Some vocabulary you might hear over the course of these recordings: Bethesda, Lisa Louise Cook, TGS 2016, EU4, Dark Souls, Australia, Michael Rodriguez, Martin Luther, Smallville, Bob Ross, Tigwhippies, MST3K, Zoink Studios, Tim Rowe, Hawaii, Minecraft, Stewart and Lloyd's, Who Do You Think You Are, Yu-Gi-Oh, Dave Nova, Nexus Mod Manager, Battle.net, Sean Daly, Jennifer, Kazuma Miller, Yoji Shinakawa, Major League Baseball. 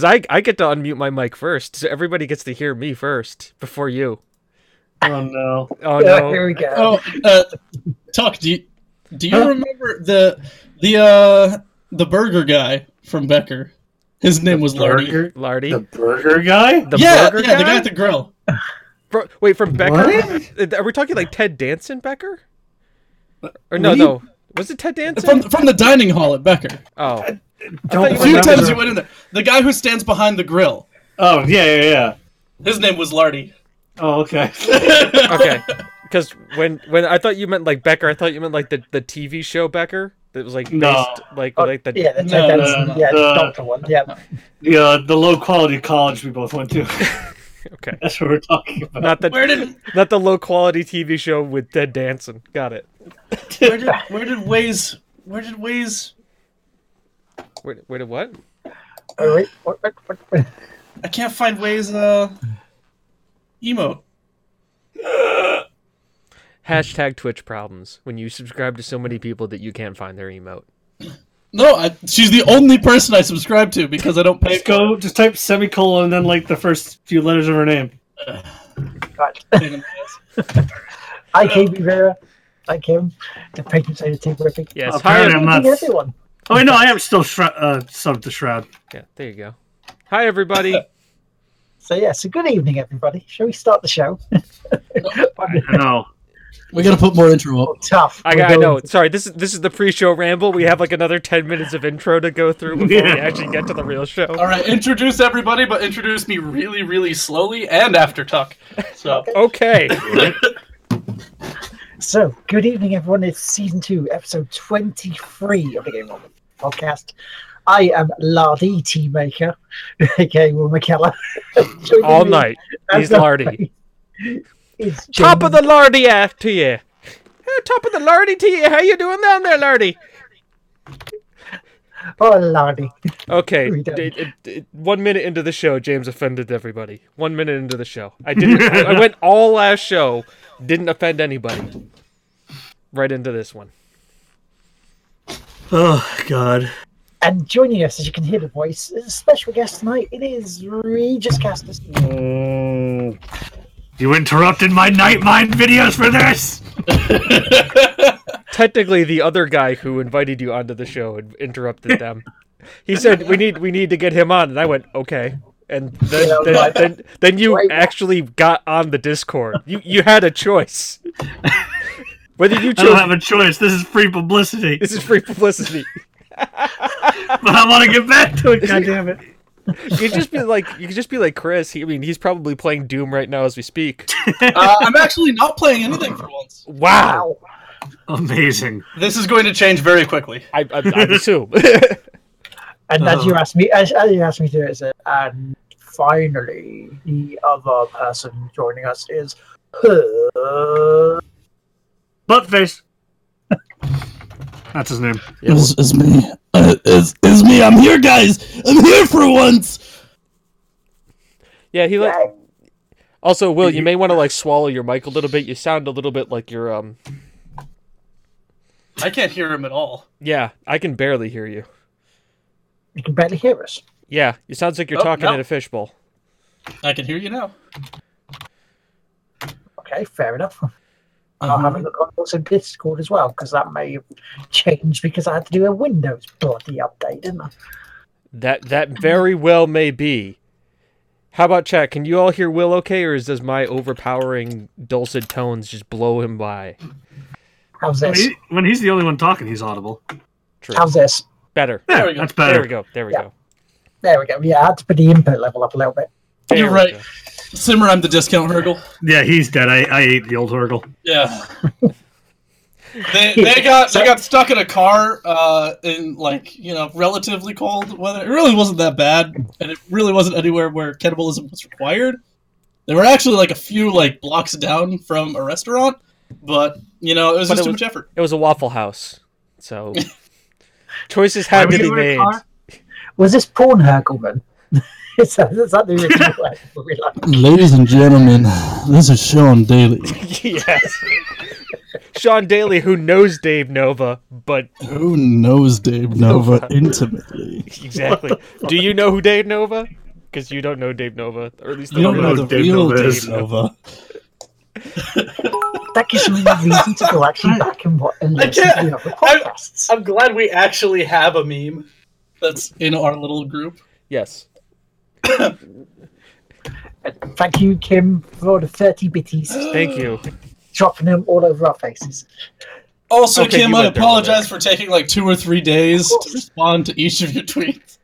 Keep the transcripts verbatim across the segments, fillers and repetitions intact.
Because I, I get to unmute my mic first, so everybody gets to hear me first before you. Oh, no. Oh, yeah, no. Here we go. Oh, uh, Tuck, do you, do you huh? remember the the uh, the burger guy from Becker? His name the was Lardy. Lardy? The burger guy? The yeah, burger yeah guy? The guy at the grill. Bro, wait, from Becker? What? Are we talking like Ted Danson Becker? Or no, you... no. Was it Ted Danson? From, from the dining hall at Becker. Oh. I, don't a few times he went in there. The guy who stands behind the grill. Oh, yeah, yeah, yeah. His name was Lardy. Oh, okay. Okay. Because when, when I thought you meant like Becker, I thought you meant like the, the T V show Becker. It was like no. based, like oh, like the yeah, that's no, like, that's, no, yeah, the doctor one, yeah, yeah, the low quality college we both went to. Okay, that's what we're talking about. Not the where did not the low quality T V show with Ted Danson. Got it. Where did where did Waze? Where did Waze? Where where did what? Oh, wait, what, what, what, what? I can't find Waze. Uh, emote. Hashtag Twitch problems when you subscribe to so many people that you can't find their emote. No, I, she's the only person I subscribe to because I don't pay. Just go, just type semicolon and then like the first few letters of her name. God. I came, Vera. I came. The pregnancy is terrific. Yes, oh, hi I'm not... everyone. Oh wait, no, I am still shra- uh, subbed to Shroud. Yeah, there you go. Hi everybody. So yeah, so good evening everybody. Shall we start the show? I know. We gotta put more intro up. Oh, tough. I, I know. Sorry, this is this is the pre-show ramble. We have like another ten minutes of intro to go through before yeah. we actually get to the real show. All right, introduce everybody, but introduce me really, really slowly and after Tuck. So okay. So good evening, everyone. It's season two, episode twenty-three of the Game One podcast. I am Lardy Tea Maker, aka Will McKellar. All night, he's Lardy. It's top of the Lardy aft to you. Oh, top of the Lardy to you. How you doing down there, Lardy? Oh, Lardy. Okay. D- d- d- one minute into the show, James offended everybody. One minute into the show. I didn't. I, I went all last show. Didn't offend anybody. Right into this one. Oh, God. And joining us, as you can hear the voice, is a special guest tonight. It is Regis Castus. Mm. You interrupted my Night Mind videos for this! Technically, the other guy who invited you onto the show interrupted them. He said, we need we need to get him on, and I went, okay. And then you know, then, then, then you right actually now. Got on the Discord. You you had a choice. Whether you chose... I don't have a choice. This is free publicity. This is free publicity. But I want to get back to it, goddammit. You could just be like, you could just be like Chris. He, I mean, he's probably playing Doom right now as we speak. Uh, I'm actually not playing anything for once. Wow, amazing! This is going to change very quickly. I, I, I assume. And as you asked me, as, as you asked me to do it, so, and finally, the other person joining us is her... Buttface. That's his name. It's, it's me. It's, it's me. I'm here, guys. I'm here for once. Yeah, he like. Also, Will, you may want to like swallow your mic a little bit. You sound a little bit like you're um. I can't hear him at all. Yeah, I can barely hear you. You can barely hear us. Yeah, it sounds like you're oh, talking no. in a fishbowl. I can hear you now. Okay, fair enough. I'll um, have a look on also Discord as well, because that may have changed because I had to do a Windows bloody update, didn't I? That that very well may be. How about chat? Can you all hear Will okay, or does my overpowering dulcet tones just blow him by? How's this? When, he, when he's the only one talking, he's audible. True. How's this? Better. There, there we go. That's better. There we go. There we yeah. go. There we go. Yeah, I had to put the input level up a little bit. There You're right. Go. Simmer, I'm the discount Hurgle. Yeah, he's dead. I, I ate the old Hurgle. Yeah. they they got they got stuck in a car uh, in like you know relatively cold weather. It really wasn't that bad, and it really wasn't anywhere where cannibalism was required. They were actually like a few like blocks down from a restaurant, but you know it was but just it too was, much effort. It was a Waffle House, so choices had to be made. Was this porn Hurgleman? It's, it's not the original like. Ladies and gentlemen, this is Sean Daly. Yes. Sean Daly, who knows Dave Nova, But who knows Dave Nova, Nova. intimately? Exactly. Do you know who Dave Nova? Because you don't know Dave Nova, or at least you don't know, know the Dave real Nova Dave Nova. That gives me a reason to go actually back and watch and listen to the other podcasts. I'm, I'm glad we actually have a meme that's in our little group. Yes. Thank you, Kim, for all the thirty bitties. Thank you. Dropping them all over our faces. Also, okay, Kim, I apologize for taking like two or three days to respond to each of your tweets.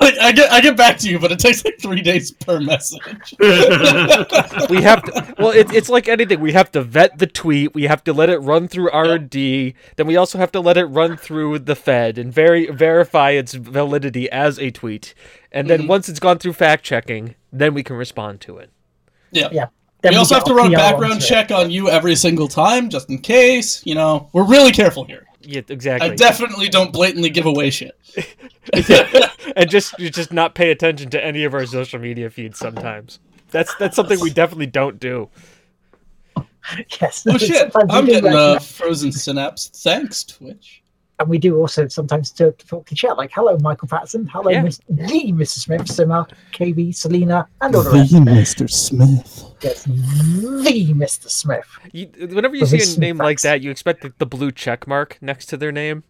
Like, I get, I get back to you, but it takes like three days per message. We have to. Well, it, it's like anything. We have to vet the tweet. We have to let it run through R and D. Then we also have to let it run through the Fed and very verify its validity as a tweet. And then mm-hmm. once it's gone through fact checking, then we can respond to it. Yeah, yeah. We, we also have to run a background check on you every single time, just in case. You know, we're really careful here. Yeah, exactly. I definitely don't blatantly give away shit. And just you just not pay attention to any of our social media feeds sometimes. That's that's something we definitely don't do. Yes. Oh shit! I'm getting a frozen synapse. Thanks, Twitch. And we do also sometimes talk, talk to chat, like, hello, Michael Patterson, hello, yeah. Mister the Mister Smith, Simmer, K B, Selena, and all the rest. The Mister Smith. Yes, the Mister Smith. You, whenever you see a name Smith like that, you expect the, the blue check mark next to their name.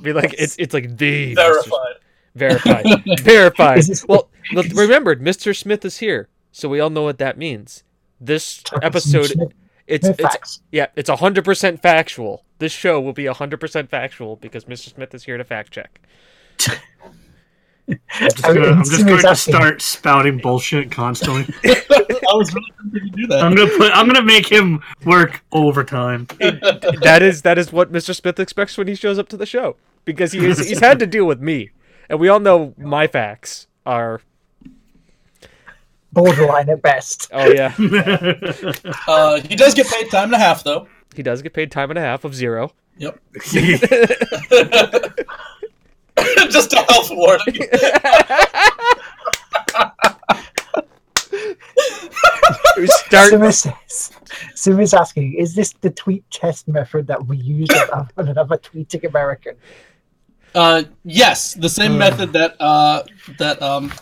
Be like, it's it's like the Verified. Verified. Verified. Well, look, remember, Mister Smith is here, so we all know what that means. This episode... It's, it's yeah, it's one hundred percent factual. This show will be one hundred percent factual because Mister Smith is here to fact check. I'm just, gonna, I'm just going to start spouting bullshit constantly. I was really going to do that. I'm going to put. I'm going to make him work overtime. It, that is that is what Mister Smith expects when he shows up to the show because he is, he's had to deal with me, and we all know my facts are. Borderline at best. Oh, yeah. uh, he does get paid time and a half, though. He does get paid time and a half of zero. Yep. Just a health warning. Start... Sim is asking, is this the tweet test method that we use on another Tweeting American? Uh, yes, the same mm. method that... Uh, that um.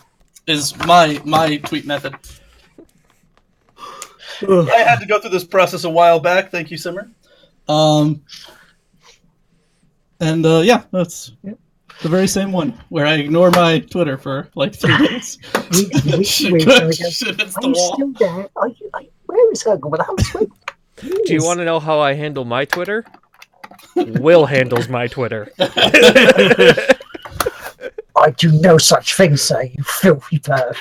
is my my tweet method. I had to go through this process a while back. Thank you, Simmer. Um, and uh, yeah, that's yep. the very same one where I ignore my Twitter for like three days. Wait, wait, shit, wait, go, shit hits the wall. Still there. Are you, like, where is her going? Do you want to know how I handle my Twitter? Will handles my Twitter. I do no such thing, sir, you filthy perv.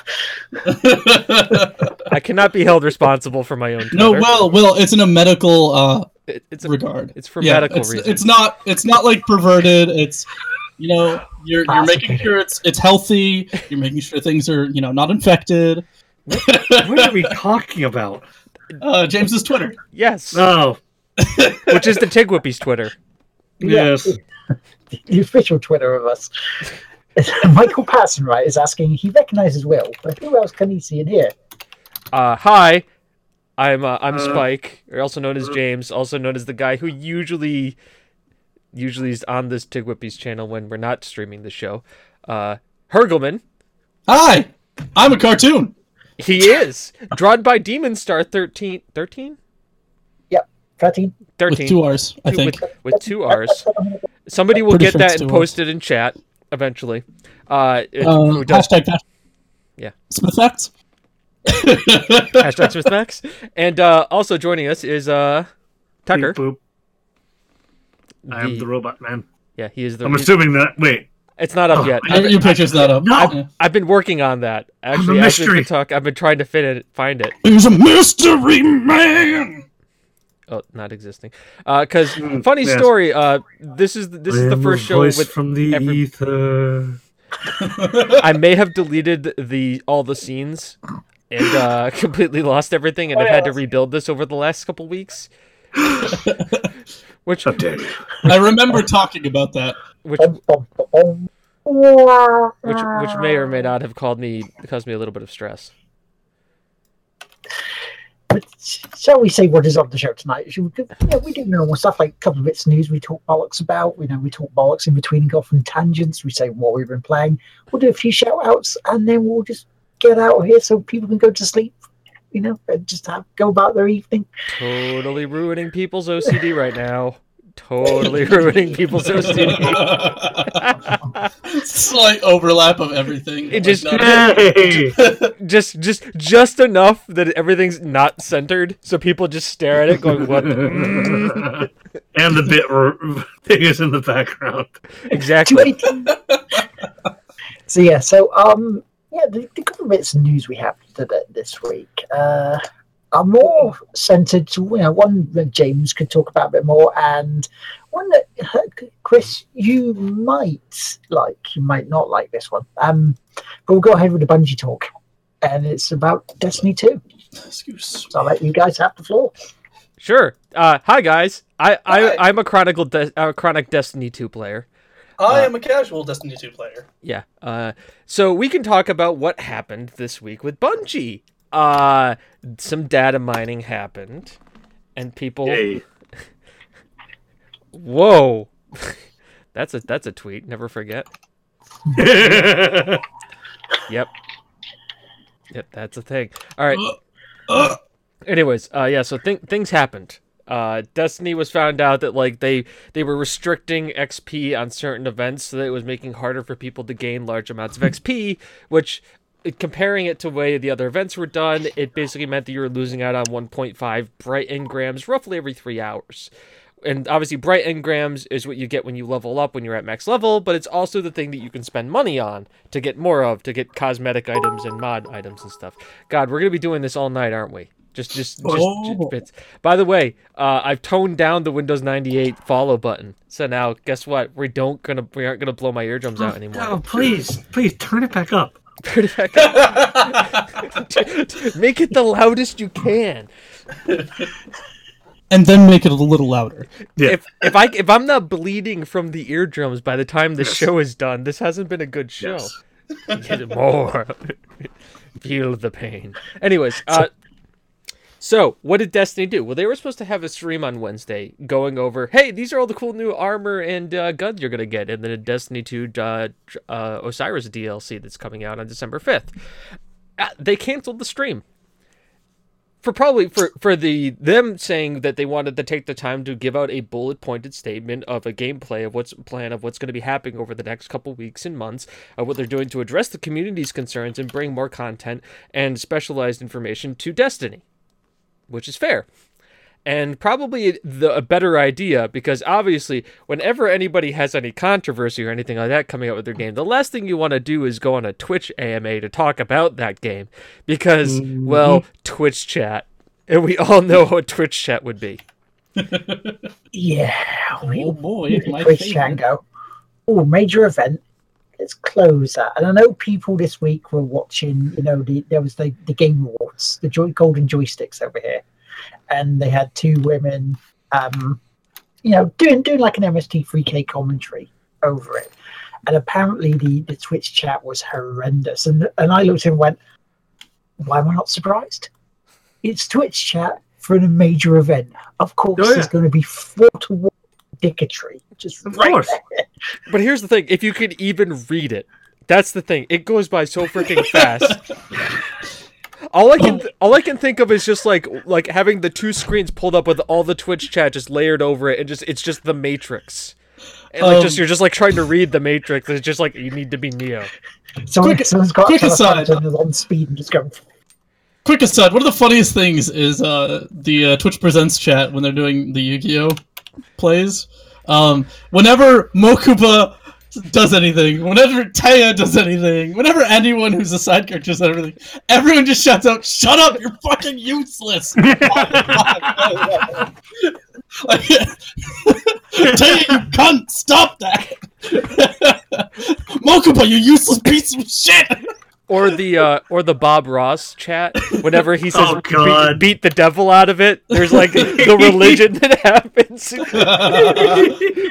I cannot be held responsible for my own Twitter. No, Will, Will, it's in a medical uh, it, it's a, regard. It's for yeah, medical it's, reasons. It's not, it's not like perverted. It's, you know, you're you're making sure it's it's healthy. You're making sure things are, you know, not infected. What, what are we talking about? Uh, James's Twitter. Yes. Oh. Which is the Tigwhippies Twitter. Yes. Yeah, the official Twitter of us. Michael Patterson, right, is asking, he recognizes Will, but who else can he see in here? Uh, hi, I'm uh, I'm uh, Spike, or also known as James, also known as the guy who usually usually is on this Tigwhippies channel when we're not streaming the show. Uh, Hergelman. Hi, I'm a cartoon. He is. Drawn by Demon Star thirteen. thirteen? Yep, thirteen. thirteen. With two R's, I think. With, with two R's. Somebody will get that and post it in chat. Eventually, uh, it, um, who does... hashtag, hashtag yeah Smithfax hashtag Smithfax, and uh, also joining us is uh, Tucker. Boop, boop. The... I am the robot man. Yeah, he is the. I'm assuming that. Wait, it's not up oh, yet. I, your picture's I, not up. No, I've, I've been working on that. Actually, I'm a mystery. Talk, I've been trying to fit it, find it. He's a mystery man. Oh, not existing. Because uh, funny yes. story. Uh, this is this is the first show with from the every... ether. I may have deleted the all the scenes and uh, completely lost everything, and oh, I've yeah, had to rebuild this over the last couple weeks. Which I remember talking about that. Which which which may or may not have called me caused me a little bit of stress. shall we say what is on the show tonight? Should we, yeah, we do normal stuff like a couple of bits of news we talk bollocks about. We know we talk bollocks in between and go off on tangents. We say what we've been playing. We'll do a few shout outs and then we'll just get out of here so people can go to sleep, you know, and just have go about their evening. Totally ruining people's O C D right now. Totally ruining people's O C D. Slight overlap of everything. It just, just, just, just enough that everything's not centered, so people just stare at it, going, "What?" The... and the bit r- thing is in the background. Exactly. So yeah, so um, yeah, the, the couple of bits of news we have today this week. Uh, are more centered to, you know, one that James could talk about a bit more, and one that, Chris, you might like, you might not like this one. Um, but we'll go ahead with the Bungie talk, and it's about Destiny two. Excuse me. So I'll let you guys have the floor. Sure. Uh, hi, guys. I, hi. I, I'm a chronic, de- uh, chronic Destiny two player. I uh, am a casual Destiny two player. Yeah. Uh, so we can talk about what happened this week with Bungie. Uh, some data mining happened, and people... Yay. Whoa. that's a that's a tweet. Never forget. yep. Yep, that's a thing. All right. Uh, Anyways, uh, yeah, so th- things happened. Uh, Destiny was found out that, like, they, they were restricting X P on certain events, so that it was making harder for people to gain large amounts of X P, which... comparing it to the way the other events were done, it basically meant that you were losing out on one point five bright engrams roughly every three hours. And obviously, bright engrams is what you get when you level up, when you're at max level, but it's also the thing that you can spend money on to get more of, to get cosmetic items and mod items and stuff. God, we're going to be doing this all night, aren't we? Just, just, just, oh. just bits. By the way, uh, I've toned down the Windows ninety-eight follow button, so now guess what? We don't gonna, we aren't gonna blow my eardrums out anymore. Oh, no, please, please turn it back up. Make it the loudest you can, and then make it a little louder. Yeah. If if I if I'm not bleeding from the eardrums by the time the yes. show is done, this hasn't been a good show. Yes. Get more, feel the pain. Anyways, uh, so what did Destiny do? Well, they were supposed to have a stream on Wednesday going over, hey, these are all the cool new armor and uh, guns you're gonna get in the Destiny two uh, uh, Osiris D L C that's coming out on December fifth. Uh, they canceled the stream for probably for for the them saying that they wanted to take the time to give out a bullet pointed statement of a gameplay of what's plan of what's going to be happening over the next couple weeks and months, of what they're doing to address the community's concerns and bring more content and specialized information to Destiny. Which is fair, and probably the, a better idea, because obviously whenever anybody has any controversy or anything like that coming out with their game, the last thing you want to do is go on a Twitch A M A to talk about that game, because, well, Twitch chat, and we all know what Twitch chat would be. Yeah. Oh boy, Twitch chat go, oh, major event. Let's close that. And I know people this week were watching, you know, the, there was the, the Game Awards, the joy, Golden Joysticks over here. And they had two women, um, you know, doing doing like an M S T three K commentary over it. And apparently the, the Twitch chat was horrendous. And and I looked and went, why am I not surprised? It's Twitch chat for a major event. Of course, oh, yeah. There's going to be four to one dicketry. Just of right course. There. But here's the thing, if you could even read it, that's the thing. It goes by so freaking fast. all I can th- all I can think of is just like like having the two screens pulled up with all the Twitch chat just layered over it, and just it's just the Matrix. And like um, just you're just like trying to read the Matrix. It's just like you need to be Neo. Someone, quick someone's got quick aside on speed and just going. Quick aside, one of the funniest things is uh, the uh, Twitch Presents chat when they're doing the Yu-Gi-Oh plays. Um, whenever Mokuba does anything, whenever Taya does anything, whenever anyone who's a side character does everything, everyone just shouts out, shut up, you're fucking useless! Like, Taya, you cunt, stop that! Mokuba, you useless piece of shit! Or the uh, or the Bob Ross chat. Whenever he says oh, beat, beat the devil out of it, there's like the religion that happens.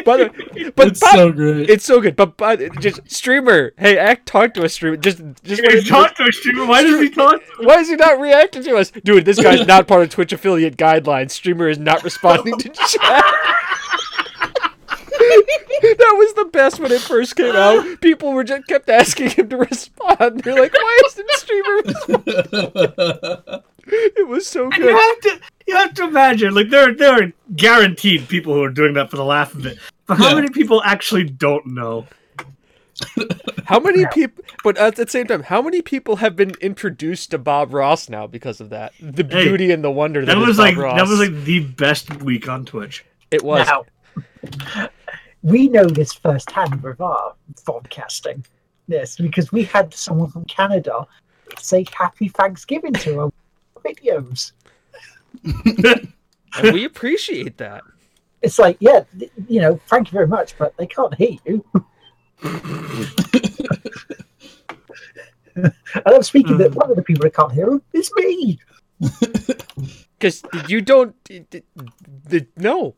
but but it's Bob, so good. It's so good. But, but just streamer. Hey, act. Talk to a streamer. Just just hey, talk to a streamer. Why does he talk? To Why is he not reacting to us, dude? This guy's not part of Twitch affiliate guidelines. Streamer is not responding to chat. That was the best when it first came out. People were just kept asking him to respond. They're like, why isn't the streamer responding? It was so good. You have, to, you have to imagine, like, there, there are guaranteed people who are doing that for the laugh of it. But how yeah. many people actually don't know? How many people, but at the same time, how many people have been introduced to Bob Ross now because of that? The hey, beauty and the wonder that, that was like, Bob Ross. That was like the best week on Twitch. It was. Now. We know this firsthand with our broadcasting. This because we had someone from Canada say "Happy Thanksgiving" to our videos, and we appreciate that. It's like, yeah, you know, thank you very much, but they can't hear you. And I'm speaking that one of the people that can't hear them is me, because you don't. No.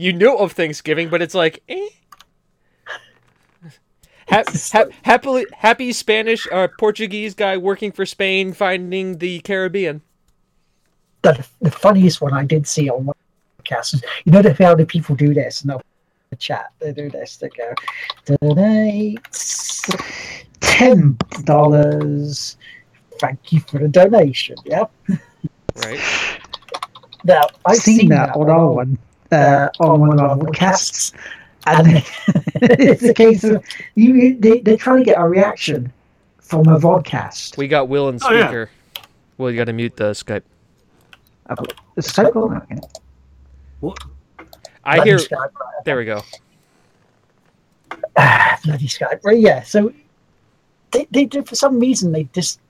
You know of Thanksgiving, but it's like, eh? Ha- ha- happily, happy Spanish or uh, Portuguese guy working for Spain, finding the Caribbean. The, the funniest one I did see on one podcast is, you know how the people do this in the chat? They do this, they go, donate ten dollars. Thank you for the donation, yeah? Right. Now, I've seen, seen that, that on our one. Uh, on one of our podcasts, and it's a case of you, they, they're trying to get a reaction from a podcast. We got Will and Speaker. Oh, yeah. Will, you got to mute the Skype. Oh, it's Skype on? Okay. What? I bloody hear. Skype. There we go. Ah, bloody Skype. Right, yeah, so they, they did, for some reason, they just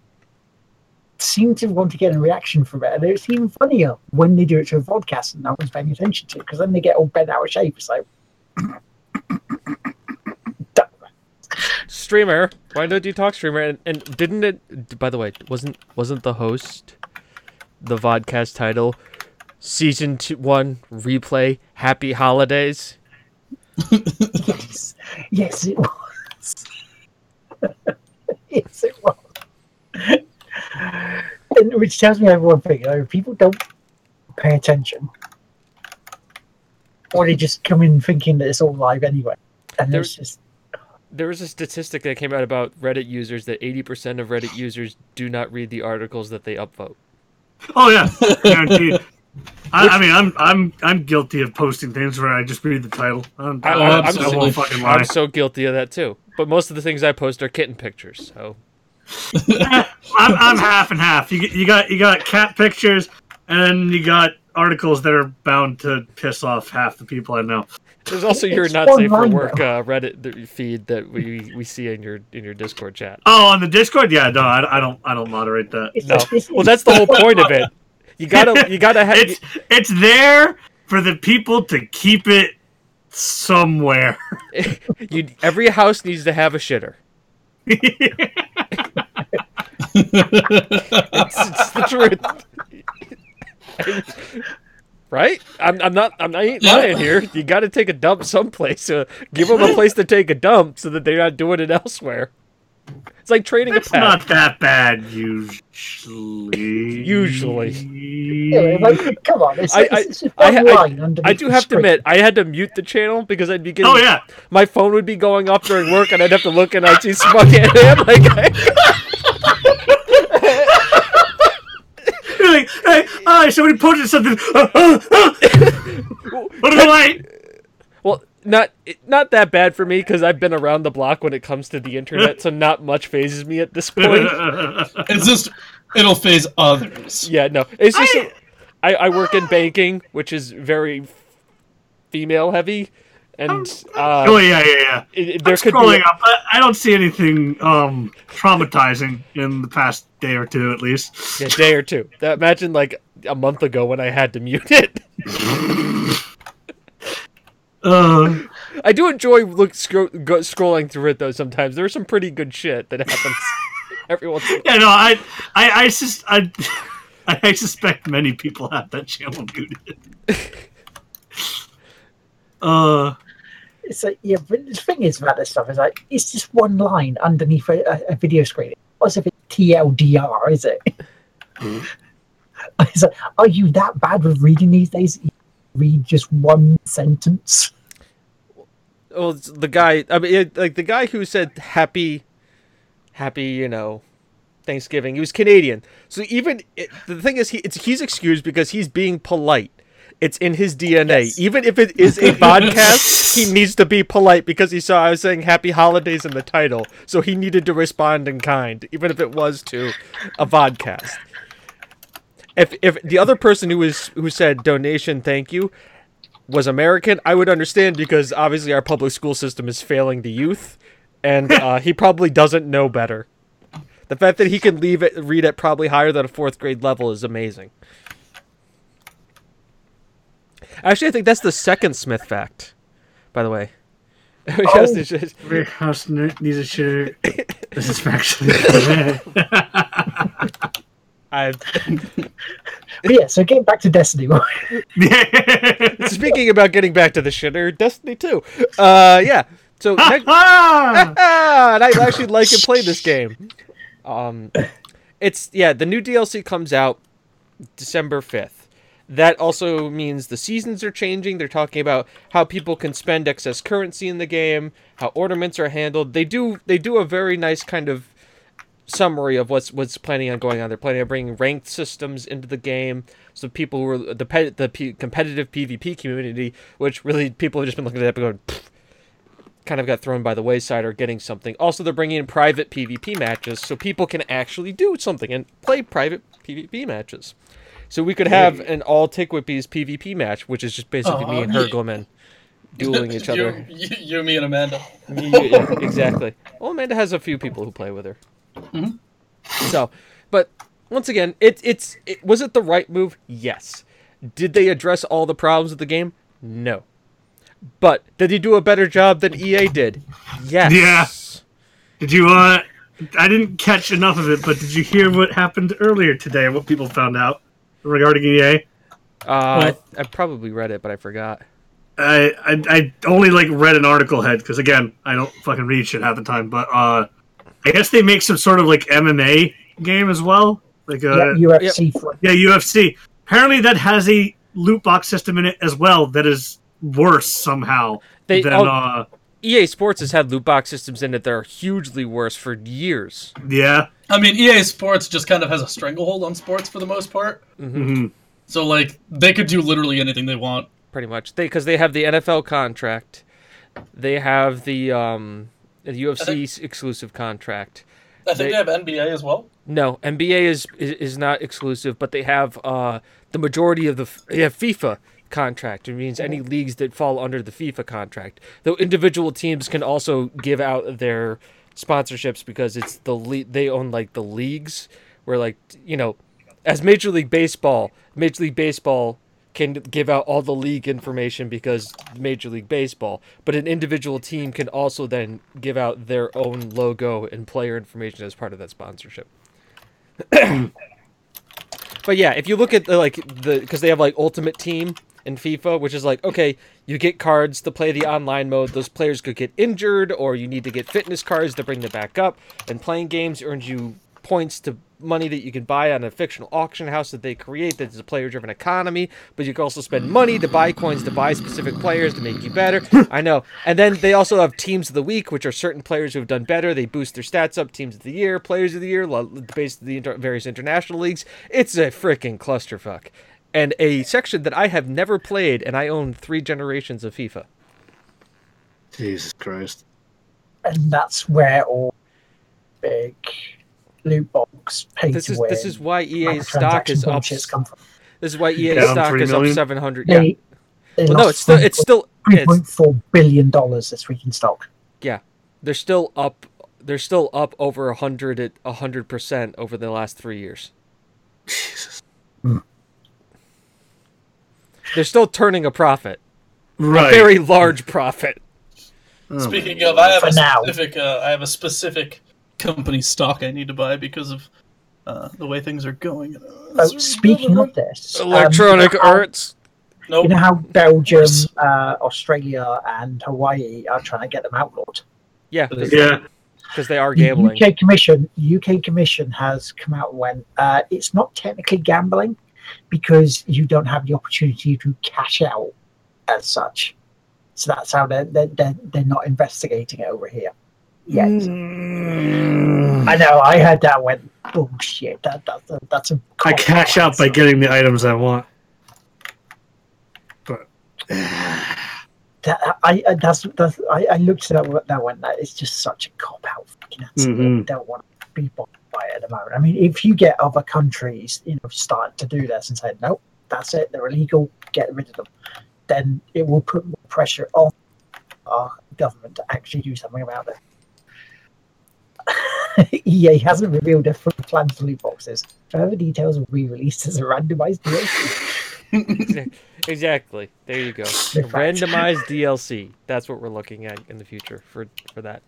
seem to want to get a reaction from it, and it's even funnier when they do it to a podcast and no one's paying attention to it, because then they get all bent out of shape. It's like, streamer, why don't you talk, streamer? And, and didn't it? By the way, wasn't wasn't the host the vodcast title season two one replay? Happy holidays. yes, yes, it was. yes, it was. And which tells me one thing, like, people don't pay attention, or they just come in thinking that it's all live anyway. And there, just... there was a statistic that came out about Reddit users that eighty percent of Reddit users do not read the articles that they upvote. Oh yeah, guaranteed. I, I mean, I'm I'm I'm guilty of posting things where I just read the title. I'm, I, I'm, I'm, so, won't fucking lie. I'm so guilty of that too. But most of the things I post are kitten pictures, so. I'm, I'm half and half. You, you got you got cat pictures, and you got articles that are bound to piss off half the people I know. There's also your it's not safe for work uh, Reddit feed that we, we see in your in your Discord chat. Oh, on the Discord, yeah, no, I, I don't I don't moderate that. No, well, that's the whole point of it. You gotta you gotta have it's it's there for the people to keep it somewhere. you every house needs to have a shitter. it's, it's the truth, right? I'm, I'm not. I'm not lying here. You got to take a dump someplace. Uh, give them a place to take a dump so that they're not doing it elsewhere. It's like trading That's a pad. It's not that bad usually. usually. Anyway, like, come on. It's, I, I, it's, it's I, I, I do have screen. to admit, I had to mute the channel because I'd be getting. Oh yeah. My phone would be going off during work, and I'd have to look and I'd see smug at him like. I, Like, hey, oh, somebody posted something. What am I? Well, not not that bad for me because I've been around the block when it comes to the internet, so not much phases me at this point. It's just it'll phase others. Yeah, no, it's just I, I, I work in banking, which is very female heavy, and uh, oh yeah, yeah, yeah. It, it, there I'm could scrolling be... up. I, I don't see anything um, traumatizing in the past. Day or two, at least. Yeah, day or two. Imagine, like, a month ago when I had to mute it. uh, I do enjoy look, scro- go- scrolling through it, though, sometimes. There's some pretty good shit that happens. every once in a while. Yeah, no, I, I, I just, I, I suspect many people have that channel muted. uh, it's like, yeah, but the thing is about this stuff is like, it's just one line underneath a, a, a video screen. What's if it's T L D R? Is it? Mm-hmm. It's like, are you that bad with reading these days? You read just one sentence. Well, the guy, I mean, it, like the guy who said happy, happy, you know, Thanksgiving. He was Canadian, so even it, the thing is, he it's, he's excused because he's being polite. It's in his D N A. Yes. Even if it is a podcast, he needs to be polite because he saw I was saying happy holidays in the title. So he needed to respond in kind, even if it was to a vodcast. If if the other person who was who said donation, thank you, was American, I would understand because obviously our public school system is failing the youth, and uh, he probably doesn't know better. The fact that he can leave it, read it probably higher than a fourth grade level is amazing. Actually, I think that's the second Smith fact, by the way. Oh, Rick House needs a shirt. This is factually correct. I. Yeah, so getting back to Destiny one. Speaking about getting back to the shitter, Destiny two. Uh, yeah. So next... and I actually like and play this game. Um, it's yeah. The new D L C comes out December fifth. That also means the seasons are changing. They're talking about how people can spend excess currency in the game, how ornaments are handled. They do they do a very nice kind of summary of what's what's planning on going on. They're planning on bringing ranked systems into the game, so people who are the pe- the p- competitive PvP community, which really people have just been looking at that and going, kind of got thrown by the wayside or getting something. Also, they're bringing in private PvP matches, so people can actually do something and play private PvP matches. So we could have an all Tickwhippies PvP match, which is just basically uh-huh. me and Hergleman dueling each other. You, you, you, me, and Amanda. Me, yeah, exactly. Well, Amanda has a few people who play with her. Mm-hmm. So, but once again, it, it's it, was it the right move? Yes. Did they address all the problems of the game? No. But did they do a better job than E A did? Yes. Yes. Yeah. Did you? Uh, I didn't catch enough of it, but did you hear what happened earlier today? And what people found out? Regarding E A, uh, well, I, I probably read it, but I forgot. I I, I only like read an article head because again, I don't fucking read shit half the time. But uh, I guess they make some sort of like M M A game as well, like a yeah, U F C. Yeah, yeah, U F C. Apparently, that has a loot box system in it as well. That is worse somehow they, than. Oh, uh, E A Sports has had loot box systems in it that are hugely worse for years. Yeah. I mean, E A Sports just kind of has a stranglehold on sports for the most part. Mm-hmm. So, like, they could do literally anything they want. Pretty much. They Because they have the N F L contract. They have the, um, the U F C think, exclusive contract. I think they, they have N B A as well. No, N B A is, is, is not exclusive, but they have uh, the majority of the... They have FIFA contract. It means any leagues that fall under the FIFA contract. Though individual teams can also give out their... sponsorships because it's the le- they own like the leagues where like you know as Major League Baseball Major League Baseball can give out all the league information because Major League Baseball, but an individual team can also then give out their own logo and player information as part of that sponsorship. But yeah, if you look at the, like the because they have like Ultimate Team in FIFA, which is like, okay, you get cards to play the online mode. Those players could get injured, or you need to get fitness cards to bring them back up. And playing games earns you points to money that you can buy on a fictional auction house that they create. That's a player-driven economy, but you can also spend money to buy coins to buy specific players to make you better. I know. And then they also have Teams of the Week, which are certain players who have done better. They boost their stats up. Teams of the Year, Players of the Year, based on the inter- various international leagues. It's a freaking clusterfuck. And a section that I have never played, and I own three generations of FIFA. Jesus Christ. And that's where all big loot box pay this to is, win. This is why E A's stock is up. Come from. This is why E A's yeah, stock is up seven hundred. They, yeah. They well, no, it's still it's still three point four billion dollars this week in stock. Yeah, they're still up. They're still up over a hundred at a hundred percent over the last three years. Jesus. Mm. They're still turning a profit. Right. A very large profit. Speaking of, I have For a specific uh, I have a specific company stock I need to buy because of uh, the way things are going. Uh, oh, speaking of this... Electronic um, Arts... Nope. You know how Belgium, uh, Australia, and Hawaii are trying to get them outlawed? Yeah, because yeah. they are gambling. The U K Commission, U K Commission has come out and went, uh, it's not technically gambling because you don't have the opportunity to cash out as such. So that's how they're, they're, they're, they're not investigating it over here yet. Mm. I know, I heard that and went, bullshit. That, that, that, that's a I cash out by getting the items I want. that, I, I, that's, that's, I, I looked at that, that one. That is just such a cop out. Fucking mm-hmm. I don't want to be bothered by it at the moment. I mean, if you get other countries, you know, starting to do this and say, "Nope, that's it. They're illegal. Get rid of them," then it will put more pressure on our government to actually do something about it. E A hasn't revealed their full plans for loot boxes. Further details will be released as a randomized D L C. Exactly. There you go. Randomized D L C. That's what we're looking at in the future for for that.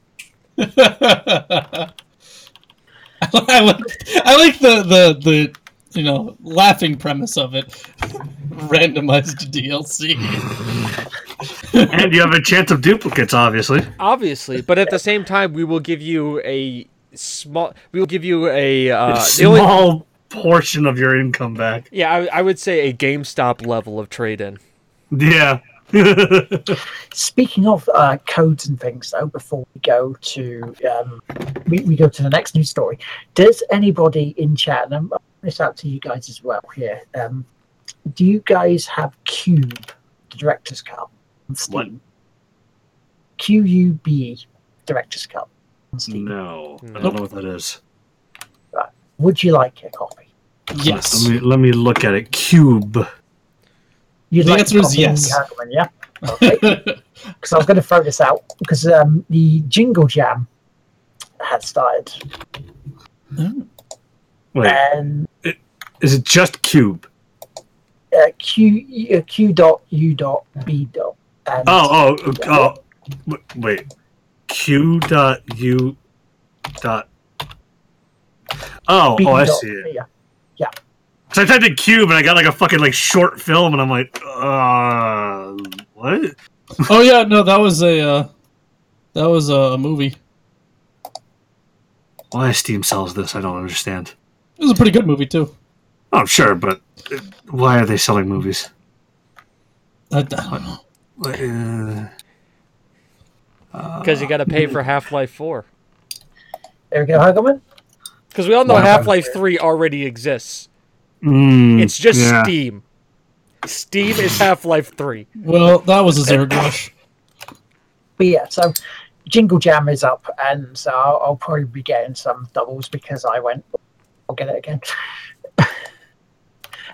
I like I like the, the the you know laughing premise of it. Randomized D L C. And you have a chance of duplicates, obviously. Obviously, but at the same time, we will give you a small. We will give you a uh, small. Only- portion of your income back. Yeah, I, I would say a GameStop level of trade-in. Yeah. Speaking of uh, codes and things, though, before we go to um, we, we go to the next news story, does anybody in chat, and I'm putting this out to you guys as well here, um, do you guys have Cube, the Director's Cup, on Steam? What? Q U B E, Director's Cup, on Steam. No, I don't nope. know what that is. Would you like a copy? Yes. Let me, let me look at it. Cube. You'd the like answer is yes. Hagman, yeah. Okay. Because I was going to throw this out because um, the Jingle Jam had started. Mm. Wait. And it, is it just Cube? Uh, Q uh, Q dot U dot B dot. And oh oh yeah. oh. Wait. Q dot U dot. Oh, oh, I see it. Yeah. yeah. So I typed in Cube and I got like a fucking like short film and I'm like, uh, what? Oh yeah, no, that was a, uh, that was a movie. Why Steam sells this, I don't understand. It was a pretty good movie too. Oh, I'm sure, but why are they selling movies? I don't know. Because uh, you got to pay for Half-Life four. There we go, Huggleman. Because we all know wow. Half-Life three already exists. Mm, it's just yeah. Steam. Steam is Half-Life three. Well, that was a zerg rush. But yeah, so Jingle Jam is up, and so I'll, I'll probably be getting some doubles because I went, I'll get it again.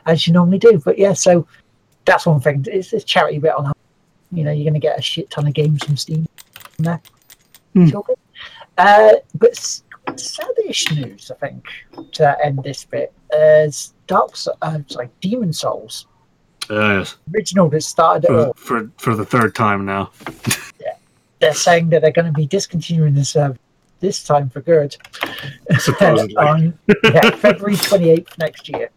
As you normally do. But yeah, so that's one thing. It's this charity bit on, you know, you're going to get a shit ton of games from Steam. From there. Mm. It's all good. Uh, but... Saddish news, I think, to end this bit is Dark Souls, uh, sorry, Demon's Souls. Uh, yes. Original that started for, at for for the third time now. Yeah, they're saying that they're going to be discontinuing this service this time for good. Supposedly on yeah, February twenty eighth next year.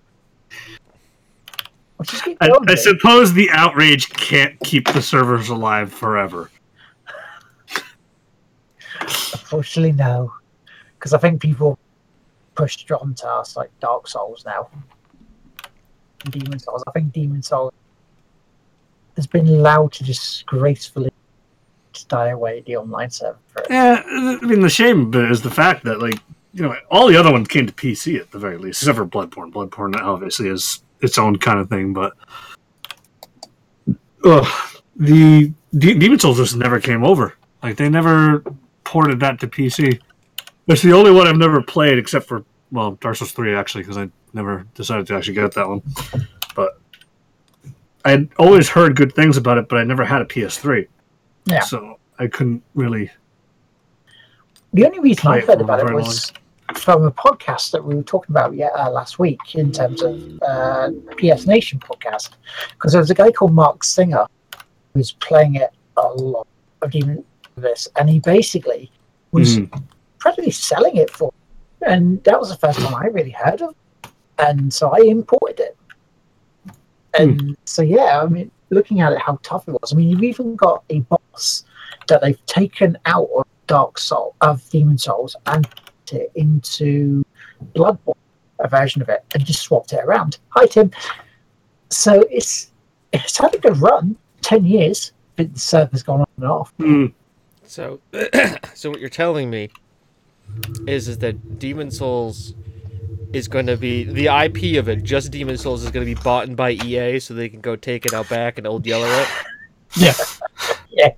Which is I, I suppose the outrage can't keep the servers alive forever. Unfortunately, no. Because I think people pushed on to us like Dark Souls now. Demon Souls. I think Demon Souls has been allowed to disgracefully die away the online server. Yeah, I mean, the shame is the fact that, like, you know, all the other ones came to P C at the very least, except for Bloodborne. Bloodborne obviously is its own kind of thing, but ugh, the D- Demon Souls just never came over. Like, they never ported that to P C. It's the only one I've never played, except for, well, Dark Souls three, actually, because I never decided to actually get that one. But I'd always heard good things about it, but I never had a P S three. Yeah. So I couldn't really... The only reason I heard about it was from a podcast that we were talking about yeah, uh, last week in terms of uh, P S Nation podcast, because there was a guy called Mark Singer who was playing it a lot of Demon Souls, and he basically was... Mm. incredibly selling it for. And that was the first time I really heard of it. And so I imported it. And hmm. so, yeah, I mean, looking at it, how tough it was. I mean, you've even got a boss that they've taken out of Dark Souls, of Demon's Souls, and put it into Bloodborne, a version of it, and just swapped it around. Hi, Tim. So it's it's had a good run, ten years, but the server's gone on and off. Mm. So, so what you're telling me is, is that Demon's Souls is going to be, the I P of it, just Demon's Souls, is going to be bought in by E A so they can go take it out back and Old Yeller it? Yeah. Yeah.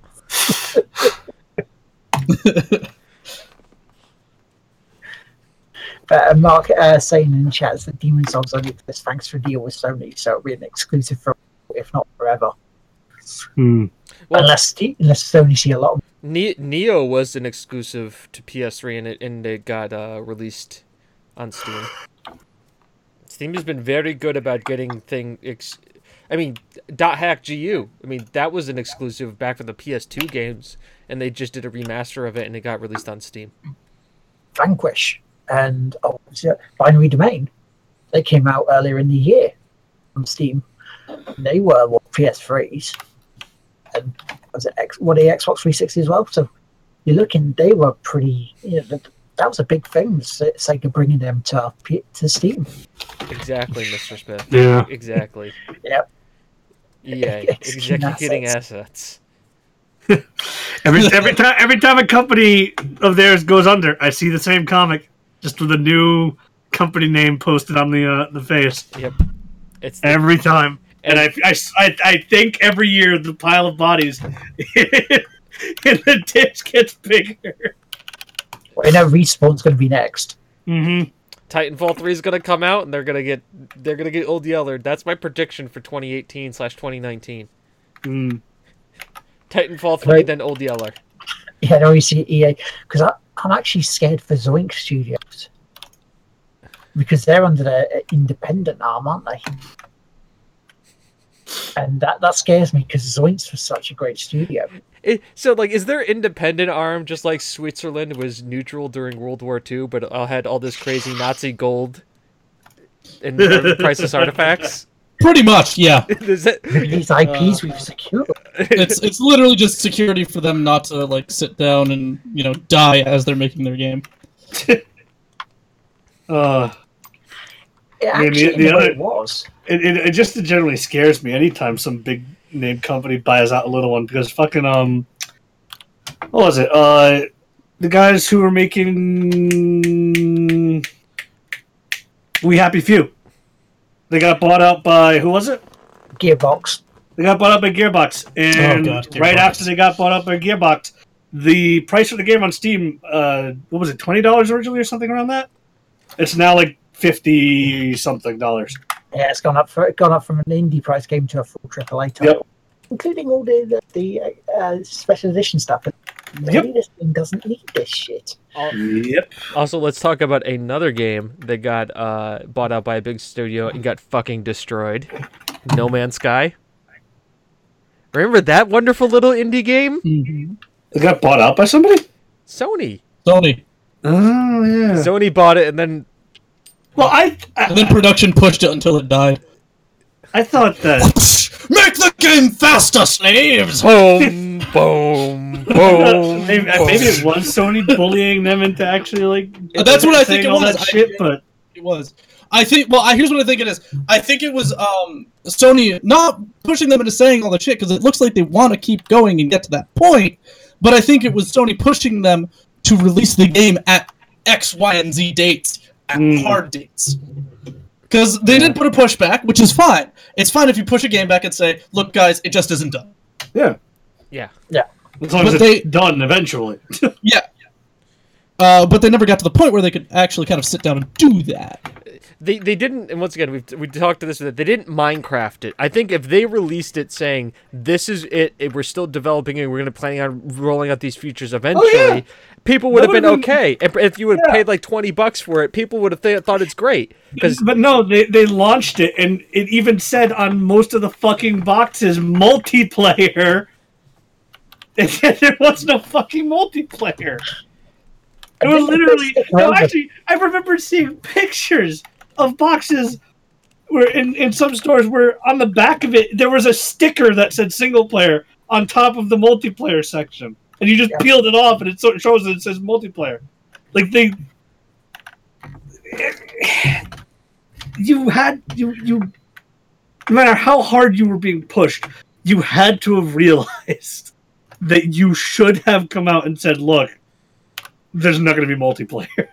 But uh, Mark uh, saying in chat that Demon's Souls only this thanks for a deal with Sony, so it'll be an exclusive for, if not forever. Mm. Well, unless unless Sony see a lot of ne- Neo was an exclusive to P S three, and it and it got uh, released on Steam. Steam has been very good about getting thing. Ex- I mean, .hack G U. I mean, that was an exclusive back for the P S two games, and they just did a remaster of it, and it got released on Steam. Vanquish and oh, Binary Domain. They came out earlier in the year on Steam. And they were well, P S threes, and was it X? What, the Xbox three sixty as well? So you're looking; they were pretty. You know, that, that was a big thing. Sega bringing them to to Steam. Exactly, Mister Smith. Yeah. Exactly. Yep. Yeah. Executing assets. assets. every every time every time a company of theirs goes under, I see the same comic, just with a new company name posted on the uh, the face. Yep. It's the, every time. And I, I, I, I think every year the pile of bodies in the ditch gets bigger. Well, I know Respawn's going to be next. Mm-hmm. Titanfall three is going to come out, and they're going to get they're going to get Old Yeller. That's my prediction for twenty eighteen slash twenty nineteen. Mm. Titanfall three, right. Then Old Yeller. Yeah, no, you see E A, because I'm actually scared for Zoink Studios, because they're under the independent arm, aren't they? And that, that scares me, because Zoinks was such a great studio. It, so, like, is their independent arm just like Switzerland was neutral during World War Two, but had all this crazy Nazi gold and priceless artifacts? Pretty much, yeah. That, these I Ps uh, we've secured. It's it's literally just security for them not to, like, sit down and, you know, die as they're making their game. uh... Actually, the, the other, it was. It, it, it just generally scares me anytime some big name company buys out a little one, because fucking um, what was it? Uh, the guys who were making We Happy Few, they got bought out by who was it? Gearbox. They got bought out by Gearbox, and oh God, Gearbox. Right after they got bought out by Gearbox, the price for the game on Steam, uh, what was it, twenty dollars originally or something around that? It's now like fifty something dollars. Yeah, it's gone up for gone up from an indie price game to a full triple A title, yep. Including all the the, the uh, special edition stuff. Maybe yep. This thing doesn't need this shit. Uh, yep. Also, let's talk about another game that got uh, bought out by a big studio and got fucking destroyed. No Man's Sky. Remember that wonderful little indie game? Mm-hmm. It got bought out by somebody. Sony. Sony. Oh yeah. Sony bought it and then. Well, I, I and then production pushed it until it died. I thought that make the game faster, slaves. Boom, boom, boom. maybe, boom. Maybe it was Sony bullying them into actually like. That's what I think it was. I, shit, but... It was. I think. Well, I, here's what I think it is. I think it was um, Sony not pushing them into saying all the shit, because it looks like they want to keep going and get to that point. But I think it was Sony pushing them to release the game at X, Y, and Z dates. Mm. Hard dates, because they did put a push back, which is fine. It's fine if you push a game back and say, "Look, guys, it just isn't done." Yeah, yeah, yeah. As long but as they, it's done eventually. Yeah, uh, but they never got to the point where they could actually kind of sit down and do that. They they didn't, and once again, we we talked to this that they didn't Minecraft it. I think if they released it saying, "This is it, it we're still developing and we're going to planning on rolling out these features eventually." Oh, yeah. People would have been okay. If, if you would have yeah. paid like twenty bucks for it, people would have th- thought it's great. Cause... But no, they, they launched it, and it even said on most of the fucking boxes, multiplayer. And there was no fucking multiplayer. It was literally. No, actually, I remember seeing pictures of boxes where in, in some stores where on the back of it there was a sticker that said single player on top of the multiplayer section, and you just yeah. peeled it off, and it shows that it says multiplayer. Like they, you had you you. No matter how hard you were being pushed, you had to have realized that you should have come out and said, look, there's not going to be multiplayer.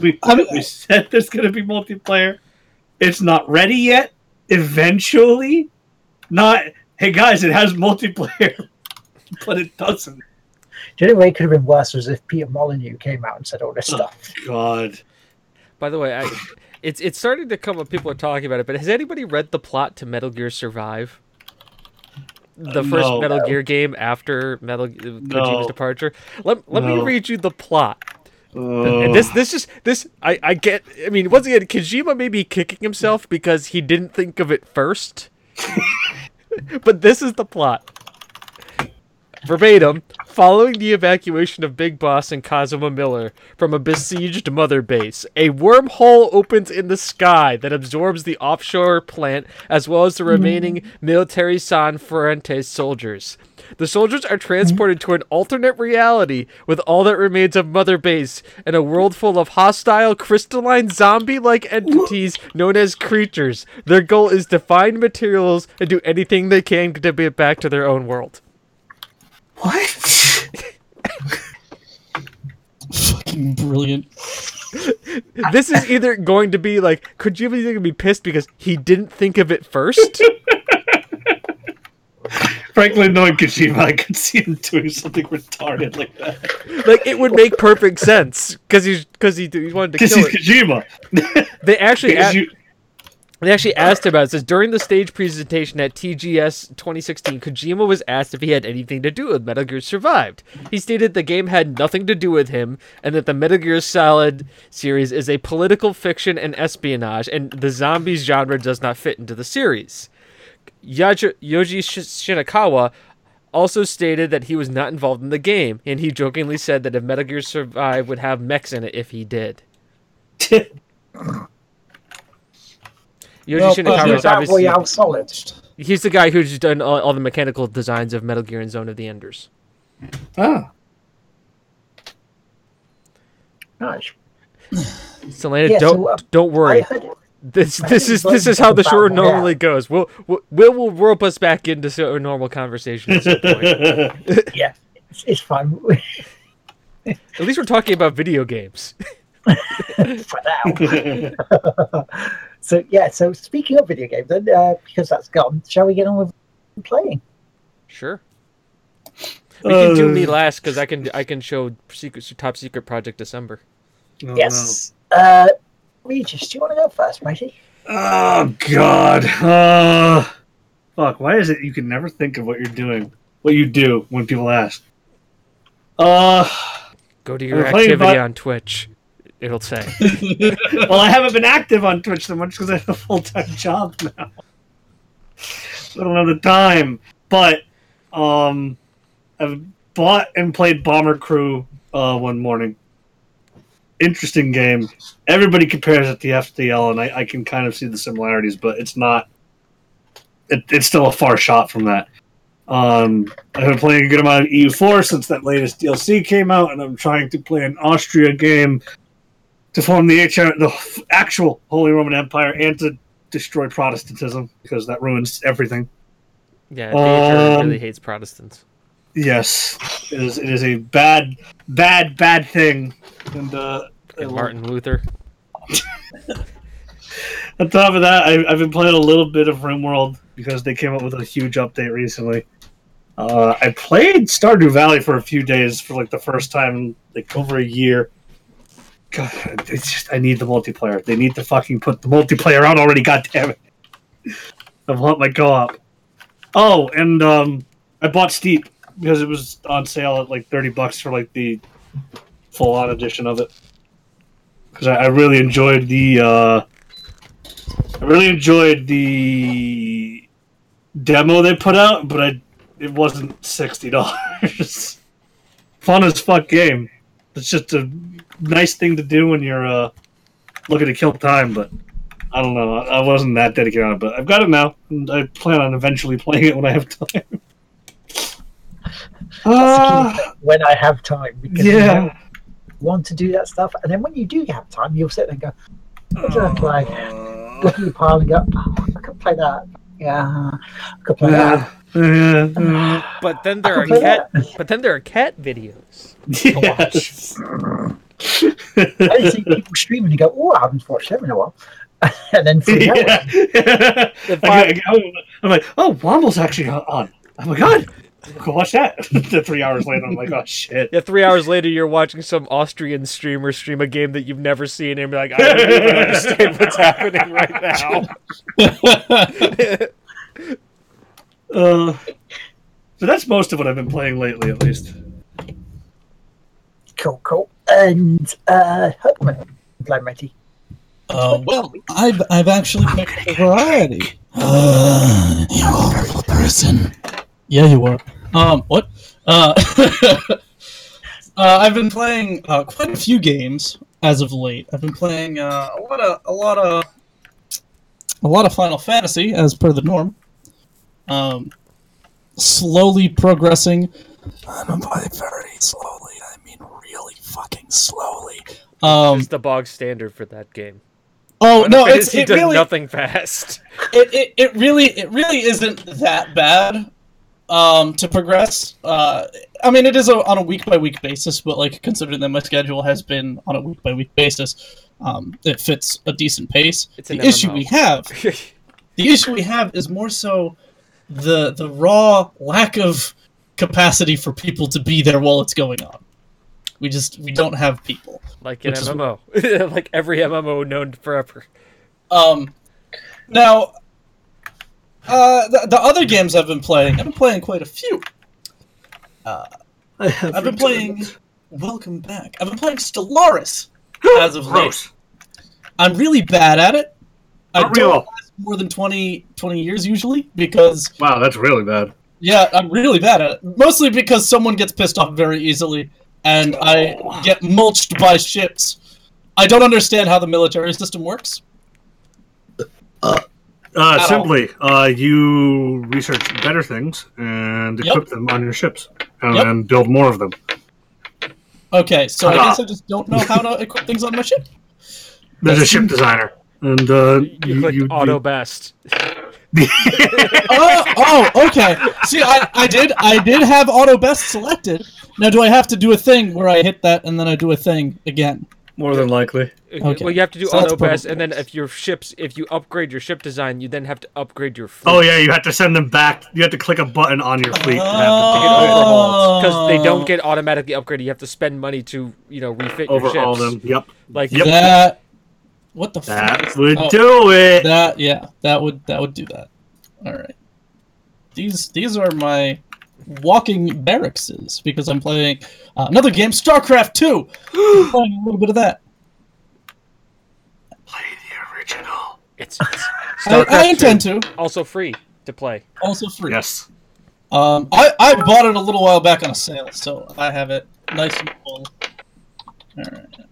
We, we said there's going to be multiplayer. It's not ready yet. Eventually. Not, hey, guys, it has multiplayer. But it doesn't. The only way it could have been worse was if Peter Molyneux came out and said all this oh, stuff. God. By the way, I... It's it's starting to come up. People are talking about it, but has anybody read the plot to Metal Gear Survive? The uh, first no, Metal no. Gear game after Metal Kojima's no. departure. Let let no. me read you the plot. Uh, and this this just this I, I get. I mean, once again, Kojima may be kicking himself because he didn't think of it first. But this is the plot. Verbatim, following the evacuation of Big Boss and Kazuma Miller from a besieged mother base, a wormhole opens in the sky that absorbs the offshore plant as well as the remaining military San Fuentes soldiers. The soldiers are transported to an alternate reality with all that remains of Mother Base and a world full of hostile, crystalline, zombie-like entities known as creatures. Their goal is to find materials and do anything they can to get back to their own world. What? Fucking brilliant. This is either going to be like, Kojima is going to be pissed because he didn't think of it first? Frankly, knowing Kojima, I could see him doing something retarded like that. Like, it would make perfect sense because he, he wanted to kill it. Because he's Kojima. They actually... At- you- They actually asked about it. It says, during the stage presentation at T G S twenty sixteen, Kojima was asked if he had anything to do with Metal Gear Survived. He stated the game had nothing to do with him, and that the Metal Gear Solid series is a political fiction and espionage, and the zombies genre does not fit into the series. Yoji Shinakawa also stated that he was not involved in the game, and he jokingly said that if Metal Gear Survived would have mechs in it if he did. Yoji well, Shinakawa is obviously solid. He's the guy who's done all, all the mechanical designs of Metal Gear and Zone of the Enders. Oh. Gosh. Selena, yeah, don't so, uh, don't worry. Heard, this this is this is how the show normally yeah. goes. We'll, we'll Will will rope us back into a normal conversation at some point. Yeah, it's, it's fun. At least we're talking about video games. For now. So yeah, so speaking of video games, then uh, because that's gone, shall we get on with playing? Sure. We uh, can do me last because I can I can show secret, top secret Project December. Oh, yes. No. Uh, Regis, do you want to go first, matey? Oh God. Uh, fuck. Why is it you can never think of what you're doing, what you do when people ask? Uh, go to your activity by- on Twitch. It'll say. Well, I haven't been active on Twitch so much because I have a full-time job now. I don't have the time. But um, I've bought and played Bomber Crew uh, one morning. Interesting game. Everybody compares it to the F D L, and I, I can kind of see the similarities, but it's not... It, it's still a far shot from that. Um, I've been playing a good amount of E U four since that latest D L C came out, and I'm trying to play an Austria game to form the, H R, the actual Holy Roman Empire and to destroy Protestantism, because that ruins everything. Yeah, the um, H R really hates Protestants. Yes, it is, it is a bad, bad, bad thing. And, uh, and Martin Luther. On top of that, I, I've been playing a little bit of RimWorld, because they came up with a huge update recently. Uh, I played Stardew Valley for a few days for like the first time in like over a year. God, it's just, I need the multiplayer. They need to fucking put the multiplayer out already, goddammit. I want my co-op. Oh, and um, I bought Steep because it was on sale at like thirty bucks for like the full-on edition of it. Because I, I really enjoyed the... Uh, I really enjoyed the demo they put out, but I, it wasn't sixty dollars. Fun as fuck game. It's just a nice thing to do when you're uh, looking to kill time, but I don't know. I wasn't that dedicated on it, but I've got it now, and I plan on eventually playing it when I have time. Uh, when I have time, because yeah. you don't want to do that stuff, and then when you do have time, you'll sit there and go, what should I play? Uh, Look at the pile and go, oh, I could play that. Yeah, I could play yeah. that. But then there are cat. That. But then there are cat videos to yes. watch. I see people streaming and go, "Oh, I haven't watched them in a while," and then three yeah. hours. I, I'm like, "Oh, Womble's actually on." Oh my god, go watch that. Three hours later, I'm like, "Oh shit." Yeah, three hours later, you're watching some Austrian streamer stream a game that you've never seen, and be like, "I don't even understand what's happening right now." Uh, so that's most of what I've been playing lately, at least. Cool, cool. And uh, Matty. Uh, well, I've I've actually played a variety. Uh, you awful person. Yeah, you are. Um, what? Uh, uh, I've been playing uh, quite a few games as of late. I've been playing uh, a lot of a lot of a lot of Final Fantasy, as per the norm. Um, slowly progressing. And by very slowly, I mean really fucking slowly. Um, it's the bog standard for that game. Oh no, it's it does really, nothing fast. It, it it really it really isn't that bad. Um, to progress. Uh, I mean, it is a, on a week by week basis, but like considering that my schedule has been on a week by week basis, um, it fits a decent pace. It's the issue we have. The issue we have is more so. The the raw lack of capacity for people to be there while it's going on. We just we don't have people. Like an M M O. Is... like every M M O known forever. Um now uh the, the other games I've been playing, I've been playing quite a few. Uh I've been playing Welcome Back. I've been playing Stellaris as of late. I'm really bad at it. Not I don't real. More than twenty, twenty years usually, because... Wow, that's really bad. Yeah, I'm really bad at it. Mostly because someone gets pissed off very easily, and I get mulched by ships. I don't understand how the military system works. Uh, uh, simply, uh, you research better things and equip yep. them on your ships, and yep. then build more of them. Okay, so Ta-da. I guess I just don't know how to equip things on my ship. There's that's a ship designer. And uh, you, you clicked you, auto you... best. oh, oh, okay. See, I, I did I did have auto best selected. Now, do I have to do a thing where I hit that and then I do a thing again? More than likely. Okay. Well, you have to do so auto best, and then if your ships, if you upgrade your ship design, you then have to upgrade your fleet. Oh yeah, you have to send them back. You have to click a button on your fleet. Oh. Because they don't get automatically upgraded. You have to spend money to you know refit overhaul your ships. Them. Yep. Like yep. that. What the that fuck? That would oh, do it. That yeah, that would that would do that. All right. These these are my walking barrackses because I'm playing uh, another game, StarCraft two. I'm playing a little bit of that. Play the original. It's, it's StarCraft I, I intend two. To. Also free to play. Also free. Yes. Um, I I bought it a little while back on a sale, so I have it nice and full. All right.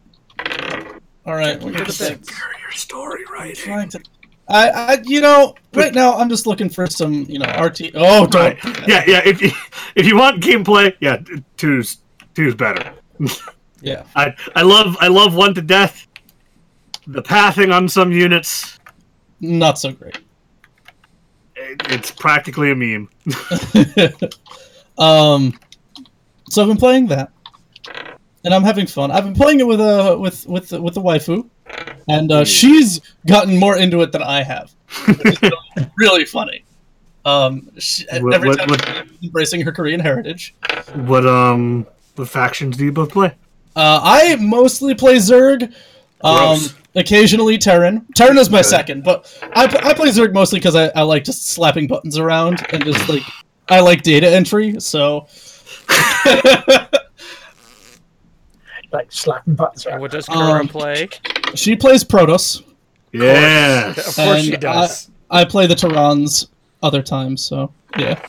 All right, we're gonna carry your story right here. I, I, you know, right now I'm just looking for some, you know, R T. Oh, right. yeah, yeah. If you, if you want gameplay, yeah, two's two's better. Yeah, I, I love, I love one to death. The pathing on some units, not so great. It, it's practically a meme. um, so I've been playing that. And I'm having fun. I've been playing it with a uh, with with with the waifu, and uh, she's gotten more into it than I have. Which is really funny. Um, she, what, every what, time what, she's embracing her Korean heritage. What um what factions do you both play? Uh, I mostly play Zerg. Um, occasionally Terran. Terran is my second, but I I play Zerg mostly because I, I like just slapping buttons around and just like I like data entry. So. Like slapping buttons around. And what does Kara um, play? She plays Protoss. Yeah. Of course, of course she does. I, I play the Terrans other times, so yeah.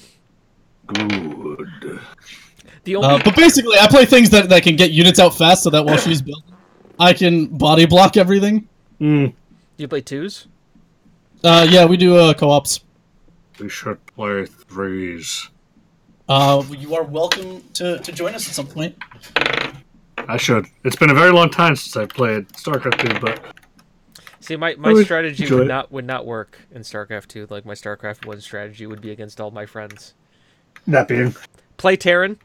Good. The only uh, but basically, I play things that, that can get units out fast so that while she's building, I can body block everything. Mm. Do you play twos? Uh, yeah, we do uh, co-ops. We should play threes. Uh, you are welcome to, to join us at some point. I should. It's been a very long time since I played StarCraft two, but... See, my, my would strategy would not, would not work in StarCraft two. Like, my StarCraft one strategy would be against all my friends. That being... Play Terran,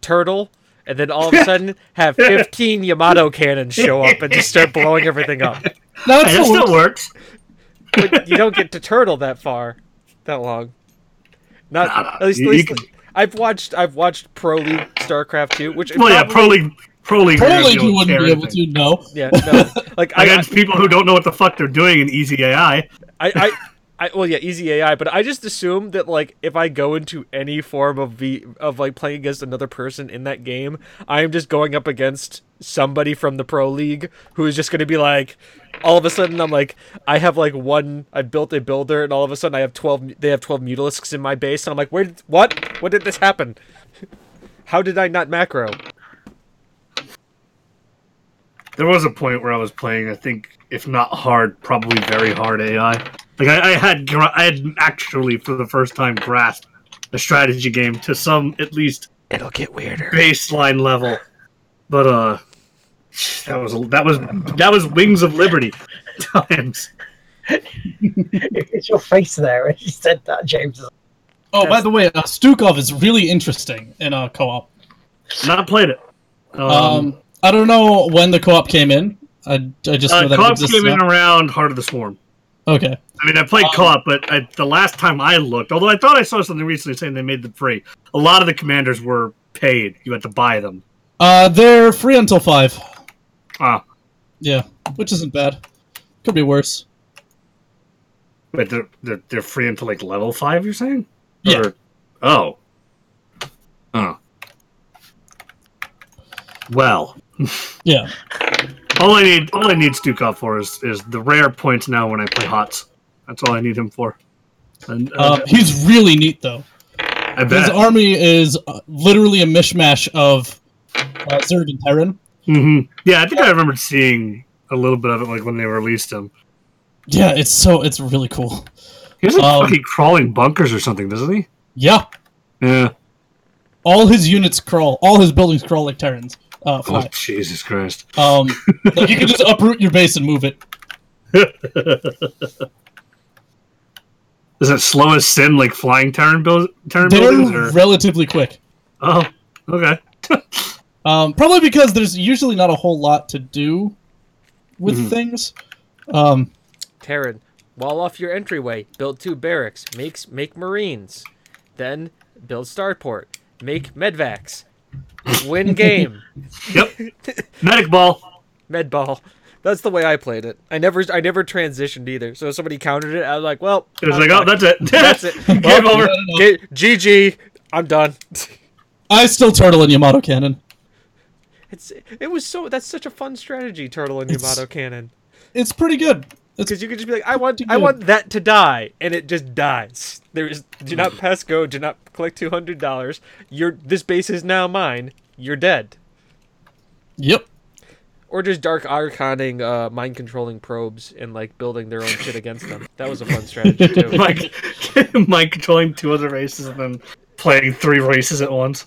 Turtle, and then all of a sudden have fifteen Yamato cannons show up and just start blowing everything up. No, it still works. But you don't get to Turtle that far, that long. Not nah, at least. At least can... I've watched. I've watched Pro League StarCraft two, which well, probably, yeah, Pro League. Pro League, Pro League you wouldn't be able to. No. Yeah. No. Like I got people who don't know what the fuck they're doing in Easy A I. I. I I, well, yeah, Easy A I, but I just assume that, like, if I go into any form of, v, of like, playing against another person in that game, I am just going up against somebody from the Pro League who is just going to be, like, all of a sudden I'm, like, I have, like, one, I built a builder, and all of a sudden I have twelve, they have twelve Mutalisks in my base, and I'm like, where did, what? What did this happen? How did I not macro? There was a point where I was playing, I think, if not hard, probably very hard A I. Like, I, I had gra- I had actually, for the first time, grasped a strategy game to some, at least... It'll get weirder. ...baseline level. But, uh... That was... That was that was Wings of Liberty times. It's your face there when you said that, James. Oh, by the way, uh, Stukov is really interesting in uh, co-op. Not played it. Um, um, I don't know when the co-op came in. I, I just know uh, that co-op it came now. in around Heart of the Swarm. Okay. I mean, I played um, co-op, but I, the last time I looked, although I thought I saw something recently saying they made them free, a lot of the commanders were paid. You had to buy them. Uh, they're free until five. Ah. Yeah, which isn't bad. Could be worse. Wait, they're, they're, they're free until, like, level five, you're saying? Yeah. Or, oh. Oh. Well. Yeah. All I need, all I need Stukov for is, is the rare points now when I play Hots. That's all I need him for. And, uh, uh, he's really neat, though. I bet. His army is uh, literally a mishmash of uh, Zerg and Terran. Mm-hmm. Yeah, I think yeah. I remember seeing a little bit of it, like when they released him. Yeah, it's so it's really cool. He's like um, fucking crawling bunkers or something, doesn't he? Yeah. Yeah. All his units crawl. All his buildings crawl like Terrans. Uh, oh, Jesus Christ. Um, like you can just uproot your base and move it. Is it slow as sin, like flying Terran build- buildings? They're relatively quick. Oh, okay. um, probably because there's usually not a whole lot to do with mm-hmm. things. Um, Terran, wall off your entryway, build two barracks, make, make marines, then build starport, make medvacs. Win game. Yep. Medic ball. Med ball. That's the way I played it. I never I never transitioned either. So if somebody countered it, I was like, well. It was I'm like, done. oh, that's it. That's it. Game well, over. G- GG. I'm done. I still turtle in Yamato Cannon. It's It was so, that's such a fun strategy, turtle in Yamato Cannon. It's pretty good. Because you could just be like, I want I want that to die, and it just dies. There is do not pass go, do not collect two hundred dollars. Your this base is now mine. You're dead. Yep. Or just dark arconing, uh, mind controlling probes and like building their own shit against them. That was a fun strategy too. Mind, mind controlling two other races and then playing three races at once.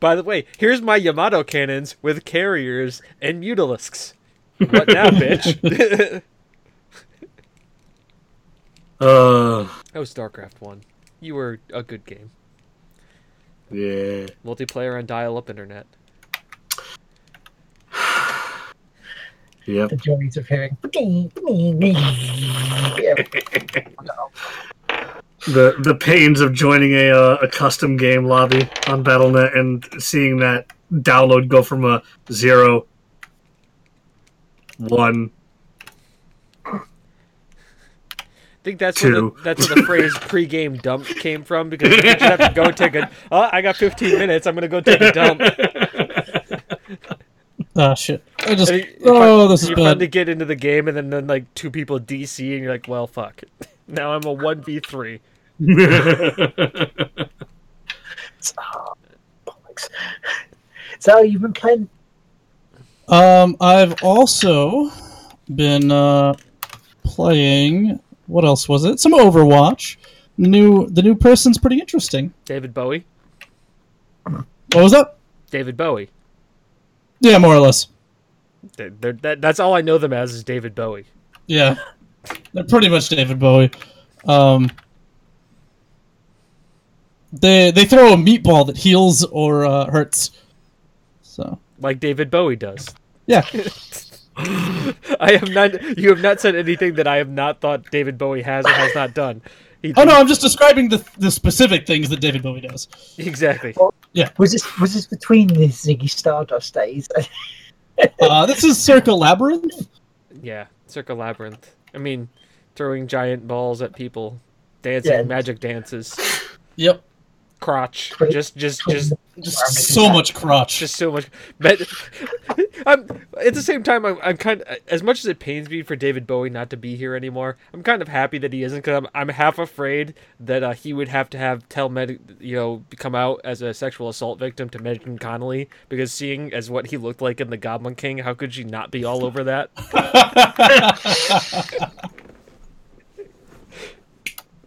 By the way, here's my Yamato cannons with carriers and mutalisks. What now, bitch? Uh, that was StarCraft one. You were a good game. Yeah. Multiplayer on dial-up internet. Yep. The joys of hearing. the the pains of joining a uh, a custom game lobby on Battle dot net and seeing that download go from a zero, one. I think that's where, the, that's where the phrase pre-game dump came from, because you just have to go take a... Oh, I got fifteen minutes. I'm going to go take a dump. Ah, oh, shit. I just... You, oh, this is bad. You're fun to get into the game, and then, then like, two people D C, and you're like, well, fuck. Now I'm a one v three. Sally, you've been playing? Um, I've also been uh, playing. What else was it? Some Overwatch. New the new person's pretty interesting. David Bowie. What was that? David Bowie. Yeah, more or less. They're, they're, that, that's all I know them as is David Bowie. Yeah, they're pretty much David Bowie. Um, they they throw a meatball that heals or uh, hurts. So like David Bowie does. Yeah. I have not. You have not said anything that I have not thought David Bowie has or has not done. He, oh no, I'm just describing the the specific things that David Bowie does. Exactly. Well, yeah. Was this was this between the Ziggy Stardust days? uh, this is Circle Labyrinth. Yeah, Circle Labyrinth. I mean, throwing giant balls at people, dancing yeah. magic dances. Yep. Crotch. Just, just, just, just so much crotch. Just so much. But I'm, at the same time, I'm, I'm kind of, as much as it pains me for David Bowie not to be here anymore, I'm kind of happy that he isn't, because I'm, I'm half afraid that uh, he would have to have tell Med, you know, come out as a sexual assault victim to Megan Connolly, because seeing as what he looked like in The Goblin King, how could she not be all over that?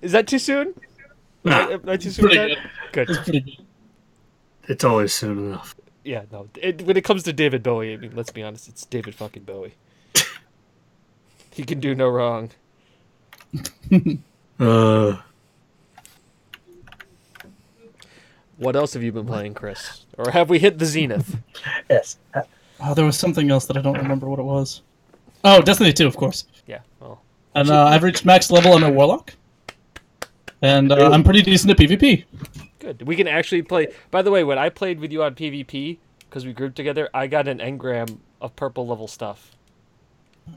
Is that too soon? Nah, I, I too soon good. Good. It's pretty good. It's always soon enough. Yeah, no. It, when it comes to David Bowie, I mean, let's be honest, it's David fucking Bowie. He can do no wrong. uh. What else have you been playing, Chris? Or have we hit the zenith? Yes. Uh, oh, there was something else that I don't remember what it was. Oh, Destiny two, of course. Yeah. Well, and uh, I've reached max level on a warlock. And uh, I'm pretty decent at PvP. Good. We can actually play. By the way, when I played with you on PvP, because we grouped together, I got an engram of purple level stuff.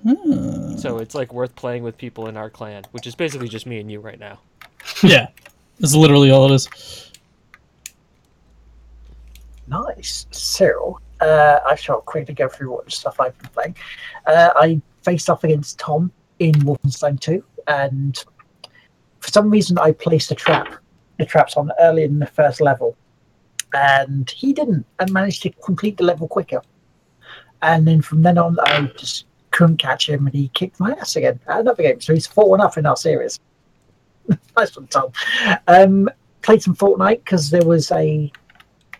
Hmm. So it's like worth playing with people in our clan, which is basically just me and you right now. Yeah. That's literally all it is. Nice. So, uh, I shall quickly go through what stuff I've been playing. Uh, I faced off against Tom in Wolfenstein two, and for some reason, I placed a trap, the traps on early in the first level, and he didn't, and managed to complete the level quicker. And then from then on, I just couldn't catch him, and he kicked my ass again at another game. So he's four one up in our series. Nice one, Tom. Um, played some Fortnite because there was a,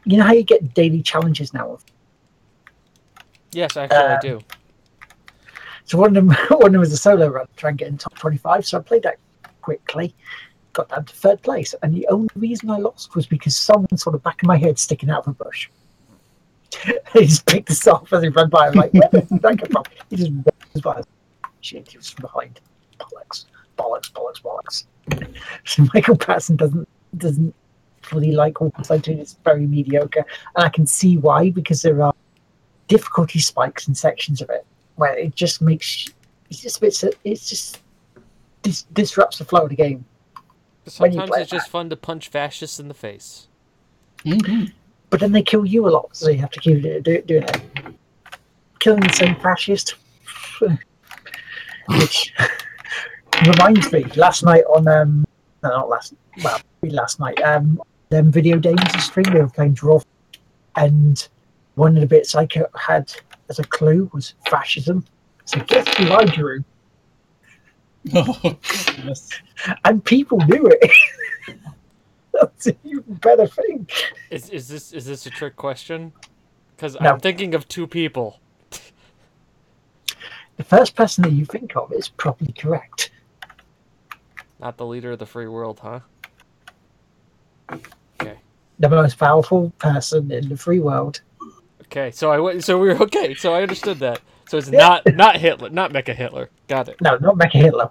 you know how you get daily challenges now? Yes, actually, um, I do. So one of them, one of them was a solo run, trying to get in top twenty-five. So I played that quickly, got down to third place, and the only reason I lost was because someone sort of back of my head sticking out of a bush. He just picked this off as he ran by. I'm like, where did that come from? He just runs by. Shit, he was from behind. Bollocks, bollocks, bollocks, bollocks. So Michael Patterson doesn't doesn't really like Wolfenstein two. It's very mediocre, and I can see why, because there are difficulty spikes in sections of it where it just makes it's just it's just. It's just Dis- disrupts the flow of the game. Sometimes it's just fun to punch fascists in the face. Mm-hmm. But then they kill you a lot, so you have to keep doing it. Killing the same fascist. Which reminds me, last night on... Um, no, not last... Well, last night. Um, them video games and stream, they were playing Draw. And one of the bits I had as a clue was fascism. So guess who I drew? Oh, and people knew it. That's an even better thing. Is is this is this a trick question? Because no. I'm thinking of two people. The first person that you think of is probably correct. Not the leader of the free world, huh? Okay. The most powerful person in the free world. Okay, so I so we were okay. So I understood that. So it's yeah. not not Hitler, not Mecha Hitler. Got it. No, not Mecha Hitler.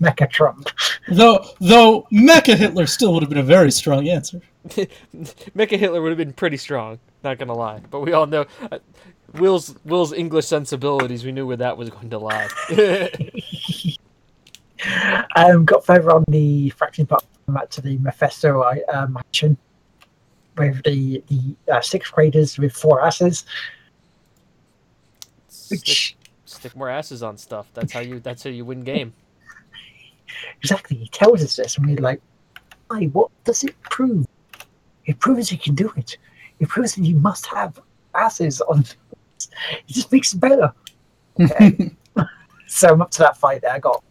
Mecha Trump. Though though Mecha Hitler still would have been a very strong answer. Mecha Hitler would have been pretty strong. Not gonna lie, but we all know uh, Will's Will's English sensibilities. We knew where that was going to lie. um, got further on the fraction part back to the Mephisto uh, mansion with the the uh, sixth graders with four asses. Stick, stick more asses on stuff. That's how you. That's how you win game. Exactly. He tells us this, and we're like, "Why? What does it prove? It proves you can do it. It proves that you must have asses on things. It just makes it better. Okay. So I'm up to that fight there. I got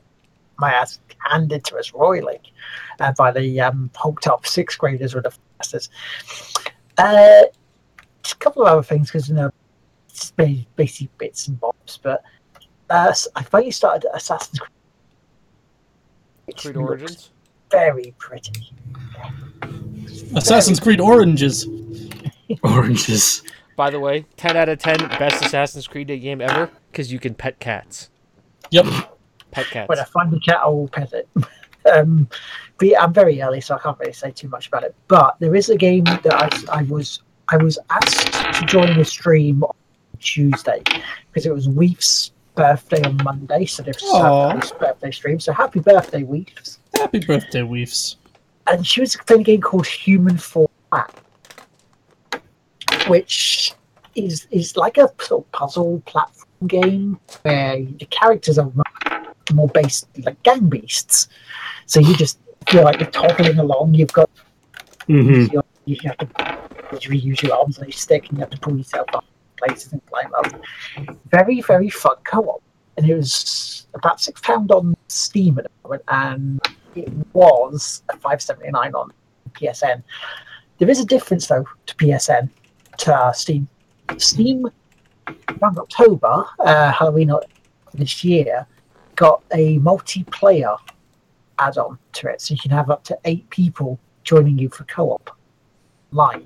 my ass handed to us royally uh, by the um, poked up sixth graders with the fastest. Uh, just a couple of other things, because, you know, it's basically bits and bobs, but uh, I finally started Assassin's Creed. Creed Origins? Very pretty. Assassin's Creed Oranges. Oranges. By the way, ten out of ten, best Assassin's Creed game ever, because you can pet cats. Yep. Pet cats. When I find a cat, I will pet it. um, but I'm very early, so I can't really say too much about it. But there is a game that I, I was I was asked to join the stream on Tuesday, because it was Weef's birthday on Monday, so they've had Weef's birthday stream. So happy birthday, Weefs. Happy birthday, Weefs. And she was playing a game called Human Fall Flat, which is is like a sort of puzzle platform game where the characters are more based like gang beasts. So you just feel like you're toggling along. You've got mm-hmm. your, you have to reuse your arms and your stick, and you have to pull yourself up places and climb up. Very very fun co-op, and it was about six pound on Steam at the moment, and it was a five seventy-nine on P S N. There is a difference, though, to P S N, to uh, Steam. Steam, around October, uh, Halloween this year, got a multiplayer add-on to it, so you can have up to eight people joining you for co-op live.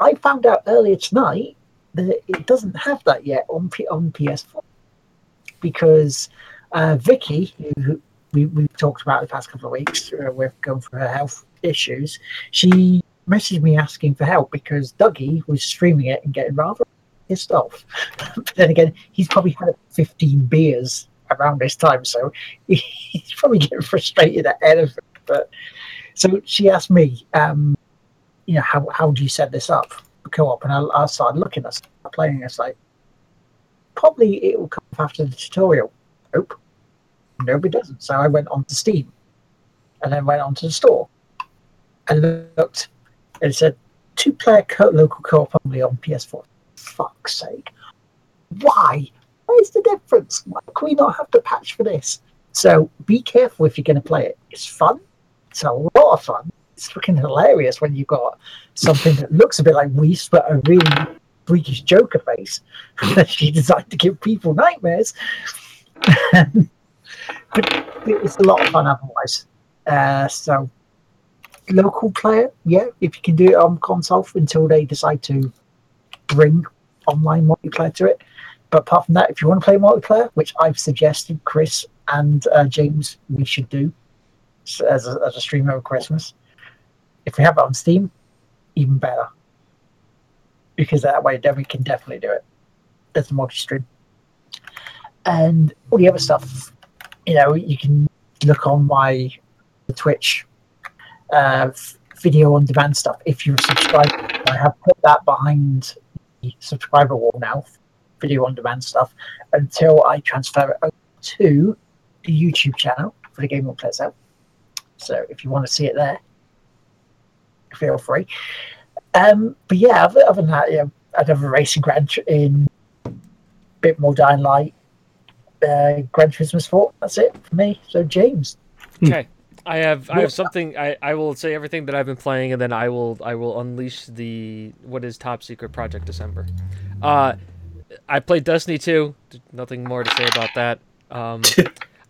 I found out earlier tonight that it doesn't have that yet on P- on P S four, because uh, Vicky, who we, we've talked about the past couple of weeks, uh, we're going through her health issues, she messaged me asking for help because Dougie was streaming it and getting rather pissed off. But then again, he's probably had fifteen beers around this time, so he's probably getting frustrated at anything. But so she asked me, um, you know, how how do you set this up for co-op? And I, I started looking at playing. It's like, probably it will come after the tutorial. Nope. Nobody doesn't. So I went on to Steam and then went on to the store and looked, and it said two player co- local co-op only on P S four. Fuck's sake. Why? Where's the difference? Why can we not have the patch for this? So be careful if you're going to play it. It's fun. It's a lot of fun. It's fucking hilarious when you've got something that looks a bit like Weefs, but a really freakish Joker face that she designed to give people nightmares. But it's a lot of fun otherwise. Uh, so local player, yeah, if you can do it on console until they decide to bring online multiplayer to it. But apart from that, if you want to play multiplayer, which I've suggested, Chris and uh, James, we should do as a, as a stream over Christmas. If we have it on Steam, even better. Because that way then we can definitely do it. That's a multi-stream. And all the other stuff, you know, you can look on my Twitch uh, video on demand stuff if you're a subscriber. I have put that behind the subscriber wall now, video on demand stuff, until I transfer it over to the YouTube channel for the Game One Players Out. So if you want to see it there, feel free. Um, but yeah, other, other than that, yeah, I'd have a racing grand in a bit more Dying Light. Uh, Gran Turismo Sport. That's it for me. So James. Okay, I have I have something. I, I will say everything that I've been playing, and then I will I will unleash the what is Top Secret Project December. Uh, I played Destiny two. Nothing more to say about that. Um,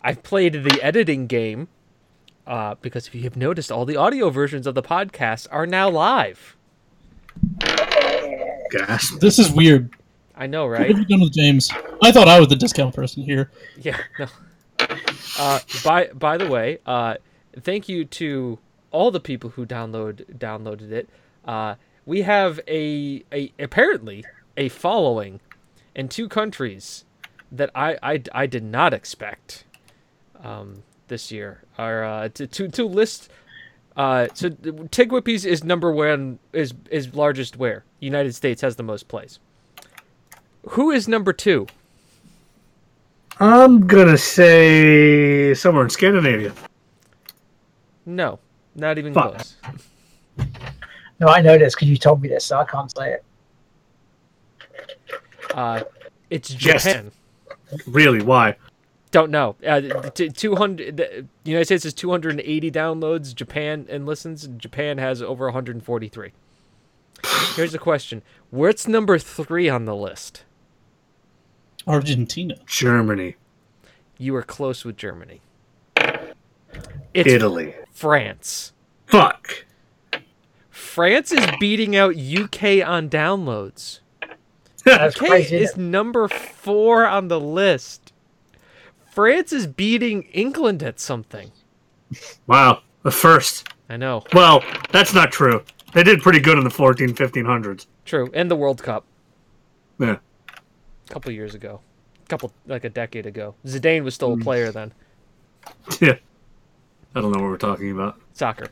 I've played the editing game uh, because if you have noticed, all the audio versions of the podcast are now live. Gosh, this is weird. I know, right? What have you done with James? I thought I was the discount person here. Yeah, no. Uh, by by the way, uh, thank you to all the people who download downloaded it. Uh, we have a a apparently a following in two countries that I I, I did not expect um, this year. Or uh, to to to list. Uh, so Tigwippies is number one is is largest where United States has the most plays. Who is number two? I'm going to say somewhere in Scandinavia. No, not even Fuck. close. No, I know this because you told me this, so I can't say it. Uh, it's Japan. Yes. Really? Why? Don't know. Uh, t- two hundred The United States has two hundred eighty downloads. Japan and listens. Japan has over one hundred forty-three Here's the question: where's number three on the list? Argentina. Germany. You were close with Germany. It's Italy. France. Fuck. France is beating out U K on downloads. That's U K crazy. Is number four on the list. France is beating England at something. Wow. The first. I know. Well, that's not true. They did pretty good in the fourteen, fifteen hundreds True. And the World Cup. Yeah. A couple years ago. A couple, like a decade ago. Zidane was still a player then. Yeah. I don't know what we're talking about. Soccer.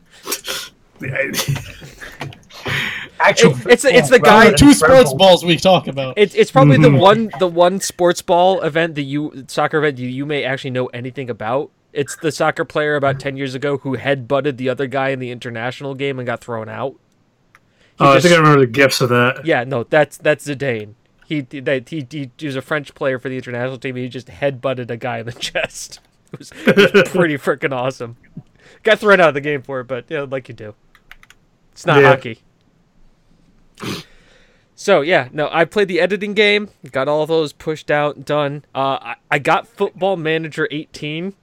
Actual it, it's it's the guy two sports balls we talk about. It's it's probably mm-hmm. the one the one sports ball event the you soccer event you, you may actually know anything about. It's the soccer player about ten years ago who headbutted the other guy in the international game and got thrown out. He oh, just, I think I remember the gifs of that. Yeah, no, that's that's Zidane. He that he, he he was a French player for the international team. And he just headbutted a guy in the chest. It was, it was pretty freaking awesome. Got thrown out of the game for it, but you know, like you do. It's not yeah. hockey. So, yeah, no, I played the editing game. Got all those pushed out, done. Uh, I, I got Football Manager eighteen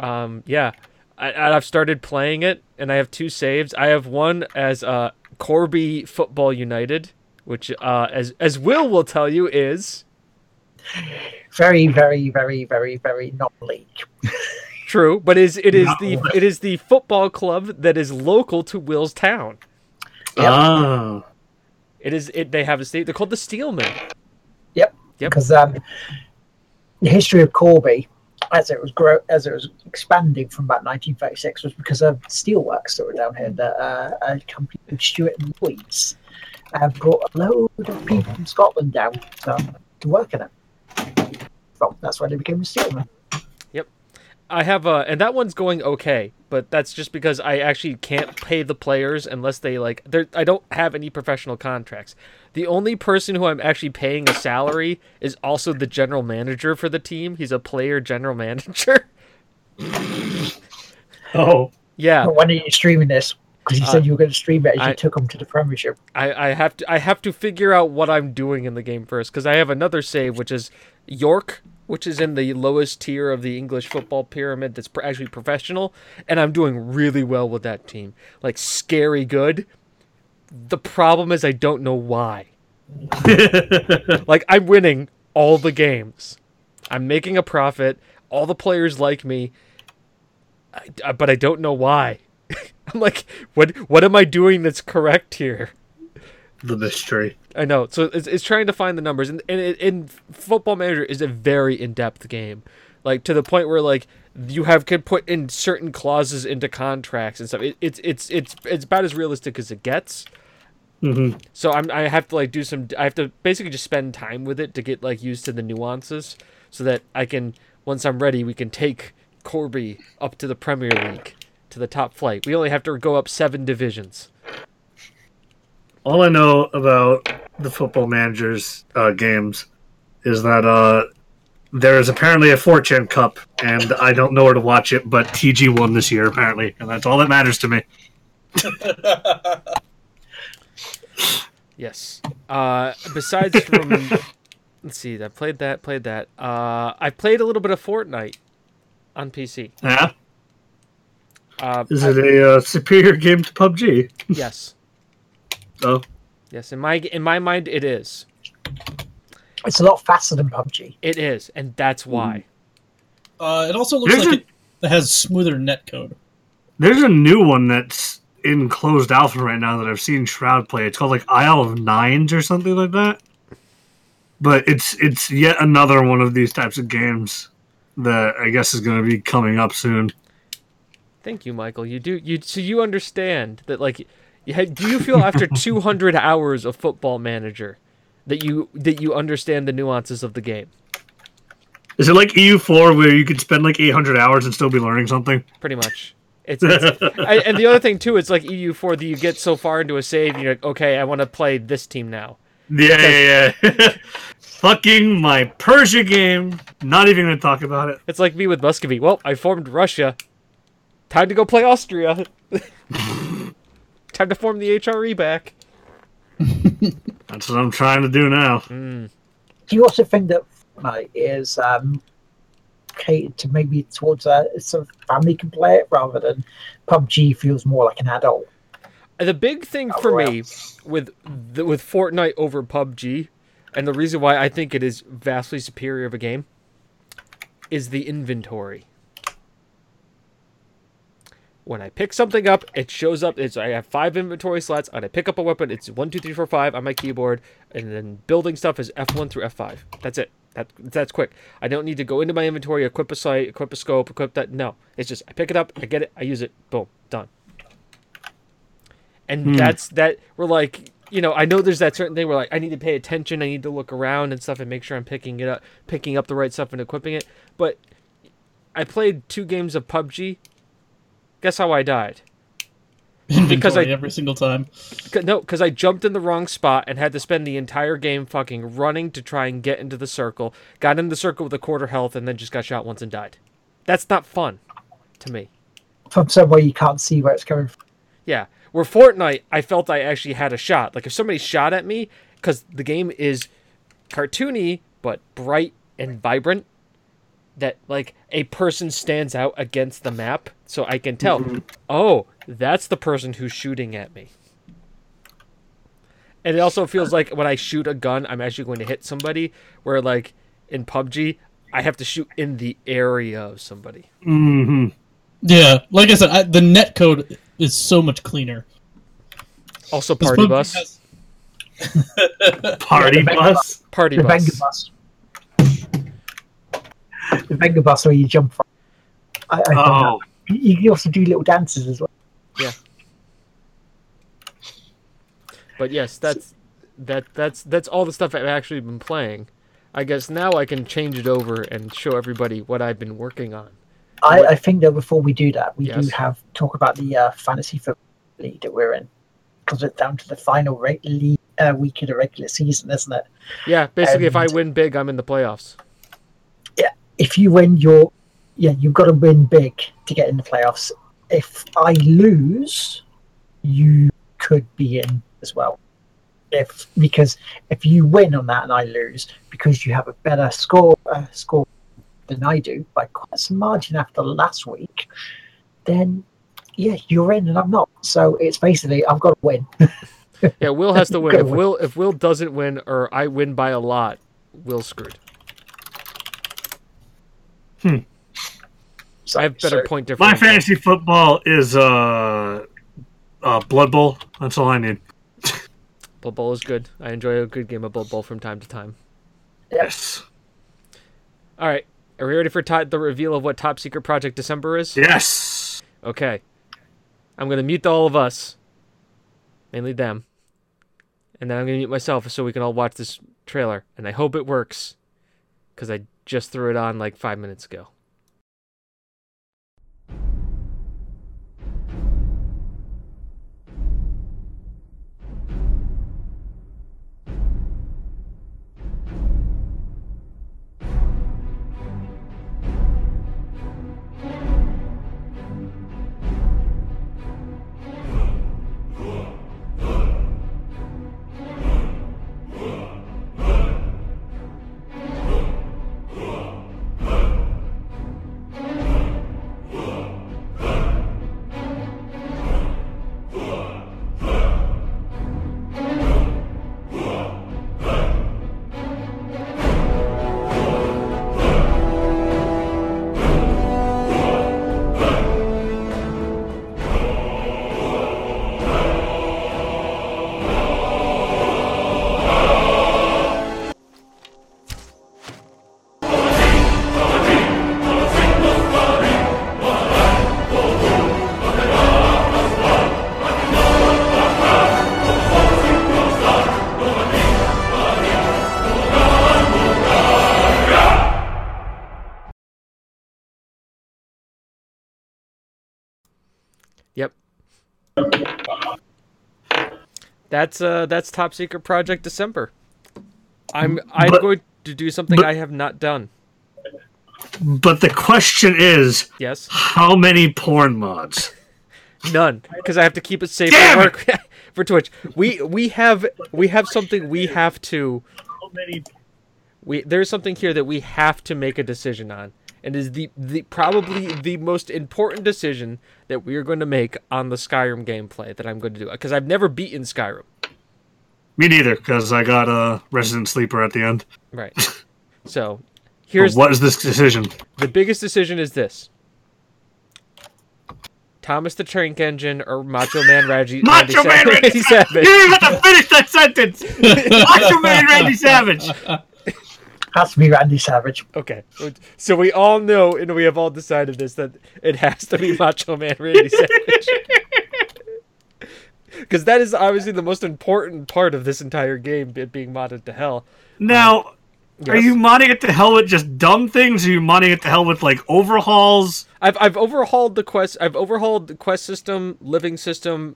Um, yeah, I, I've started playing it, and I have two saves. I have one as uh, Corby Football United, which, uh, as as Will will tell you, is... Very, very, very, very, very not league. True, but is it is no. the it is the football club that is local to Will's town. Yep. Oh, it is. It they have a state. They're called the Steelmen. Yep. Yep. Because um, the history of Corby, as it was grow as it was expanding from about nineteen thirty-six was because of steelworks that were down here. That uh, a company called Stewart and Lloyd's have brought a load of people from Scotland down to, to work in it. Well, that's why they became the Steelmen. I have a, and that one's going okay, but that's just because I actually can't pay the players unless they like, I don't have any professional contracts. The only person who I'm actually paying a salary is also the general manager for the team. He's a player general manager. Oh. Yeah. But when are you streaming this? Because you said uh, you were going to stream it as I, you took them to the Premiership. I, I have to, I have to figure out what I'm doing in the game first, because I have another save, which is York, which is in the lowest tier of the English football pyramid that's actually professional, and I'm doing really well with that team. Like, scary good. The problem is I don't know why. Like, I'm winning all the games. I'm making a profit. All the players like me, I, but I don't know why. I'm like, what What am I doing that's correct here? The mystery. I know. So it's, it's trying to find the numbers, and and, and Football Manager is a very in depth game, like to the point where like you have can put in certain clauses into contracts and stuff. It, it's it's it's it's about as realistic as it gets. Mm-hmm. So I'm I have to like do some. I have to basically just spend time with it to get like used to the nuances, so that I can once I'm ready, we can take Corby up to the Premier League, to the top flight. We only have to go up seven divisions. All I know about the Football Manager's uh, games is that uh, there is apparently a four chan Cup, and I don't know where to watch it, but T G won this year, apparently, and that's all that matters to me. Yes. Uh, besides from... Let's see, I played that, played that. Uh, I played a little bit of Fortnite on P C. Yeah? Uh, is it I, a uh, superior game to P U B G? Yes. Oh, yes. In my in my mind, it is. It's a lot faster than P U B G. It is, and that's why. Uh, it also looks there's like a, it has smoother netcode. There's a new one that's in closed alpha right now that I've seen Shroud play. It's called like Isle of Nines or something like that. But it's it's yet another one of these types of games that I guess is going to be coming up soon. Thank you, Michael. You do you so you understand that like. Yeah, do you feel after two hundred hours of Football Manager that you that you understand the nuances of the game? Is it like E U four where you could spend like eight hundred hours and still be learning something? Pretty much. It's, it's I, and the other thing too, it's like E U four that you get so far into a save, and you're like, okay, I want to play this team now. Yeah, yeah, yeah. Fucking my Persia game. Not even going to talk about it. It's like me with Muscovy. Well, I formed Russia. Time to go play Austria. Time to form the H R E back. That's what I'm trying to do now. Mm. Do you also think that Fortnite is um, catered to maybe towards a sort of family can play it rather than P U B G feels more like an adult? The big thing oh, for well. me with the, with Fortnite over P U B G, and the reason why I think it is vastly superior of a game, is the inventory. When I pick something up, it shows up. It's, I have five inventory slots. And I pick up a weapon. It's one, two, three, four, five on my keyboard. And then building stuff is F one through F five. That's it. That That's quick. I don't need to go into my inventory, equip a sight, equip a scope, equip that. No. It's just I pick it up, I get it, I use it. Boom. Done. And hmm. that's that. We're like, you know, I know there's that certain thing where like I need to pay attention. I need to look around and stuff and make sure I'm picking it up, picking up the right stuff and equipping it. But I played two games of P U B G. Guess how I died? Inventory because I, every single time. No, because I jumped in the wrong spot and had to spend the entire game fucking running to try and get into the circle. Got into the circle with a quarter health and then just got shot once and died. That's not fun to me. From somewhere you can't see where it's coming from. Yeah. Where Fortnite, I felt I actually had a shot. Like if somebody shot at me, because the game is cartoony but bright and vibrant, that like a person stands out against the map so I can tell, mm-hmm. oh, that's the person who's shooting at me. And it also feels like when I shoot a gun, I'm actually going to hit somebody, where like in P U B G, I have to shoot in the area of somebody. Mm-hmm. Yeah, like I said, I, the netcode is so much cleaner. Also Party Bus. Has... Party, yeah, bus? Party Bus? Party Bus. The Becker bus where you jump from. I, I oh. You can also do little dances as well. Yeah. But yes, that's that that's that's all the stuff I've actually been playing. I guess now I can change it over and show everybody what I've been working on. I, what... I think that before we do that, we yes. do have talk about the uh, fantasy football league that we're in, because it's down to the final re- league, uh, week of the regular season, isn't it? Yeah, basically, and... if I win big, I'm in the playoffs. If you win, your yeah, you've got to win big to get in the playoffs. If I lose, you could be in as well. If because if you win on that and I lose, because you have a better score uh, score than I do by quite some margin after last week, then yeah, you're in and I'm not. So it's basically I've got to win. Yeah, Will has to win. If Will win. if Will doesn't win or I win by a lot, Will's screwed. Hmm. Sorry, I have better sorry. point difference. My fantasy football is uh, uh, Blood Bowl. That's all I need. Blood Bowl is good. I enjoy a good game of Blood Bowl from time to time. Yes. All right. Are we ready for t- the reveal of what Top Secret Project December is? Yes. Okay. I'm going to mute all of us, mainly them, and then I'm going to mute myself so we can all watch this trailer. And I hope it works, because I just threw it on like five minutes ago. That's uh, that's Top Secret Project December. I'm I'm but, going to do something but, I have not done. But the question is, yes, how many porn mods? None, because I have to keep it safe for, work, for Twitch. We we have we have something we have to. How many? We there's something here that we have to make a decision on, and is the the probably the most important decision that we are going to make on the Skyrim gameplay that I'm going to do, because I've never beaten Skyrim. Me neither, because I got a resident sleeper at the end. Right. So here's what the, is this decision? The biggest decision is this. Thomas the Tank Engine or Macho Man Randy Savage? Macho Man Randy Savage. You didn't even have to finish that sentence. Macho Man Randy Savage. Has to be Randy Savage. Okay, so we all know, and we have all decided this, that it has to be Macho Man Randy Savage. Because that is obviously the most important part of this entire game, it being modded to hell. Now, um, yes. Are you modding it to hell with just dumb things? Or are you modding it to hell with like overhauls? I've I've overhauled the quest. I've overhauled the quest system, living system,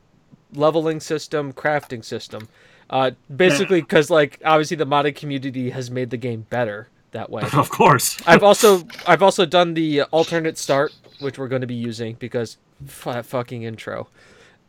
leveling system, crafting system. Uh, basically, because like obviously the modded community has made the game better that way. Of course. I've also I've also done the alternate start, which we're going to be using because f- fucking intro.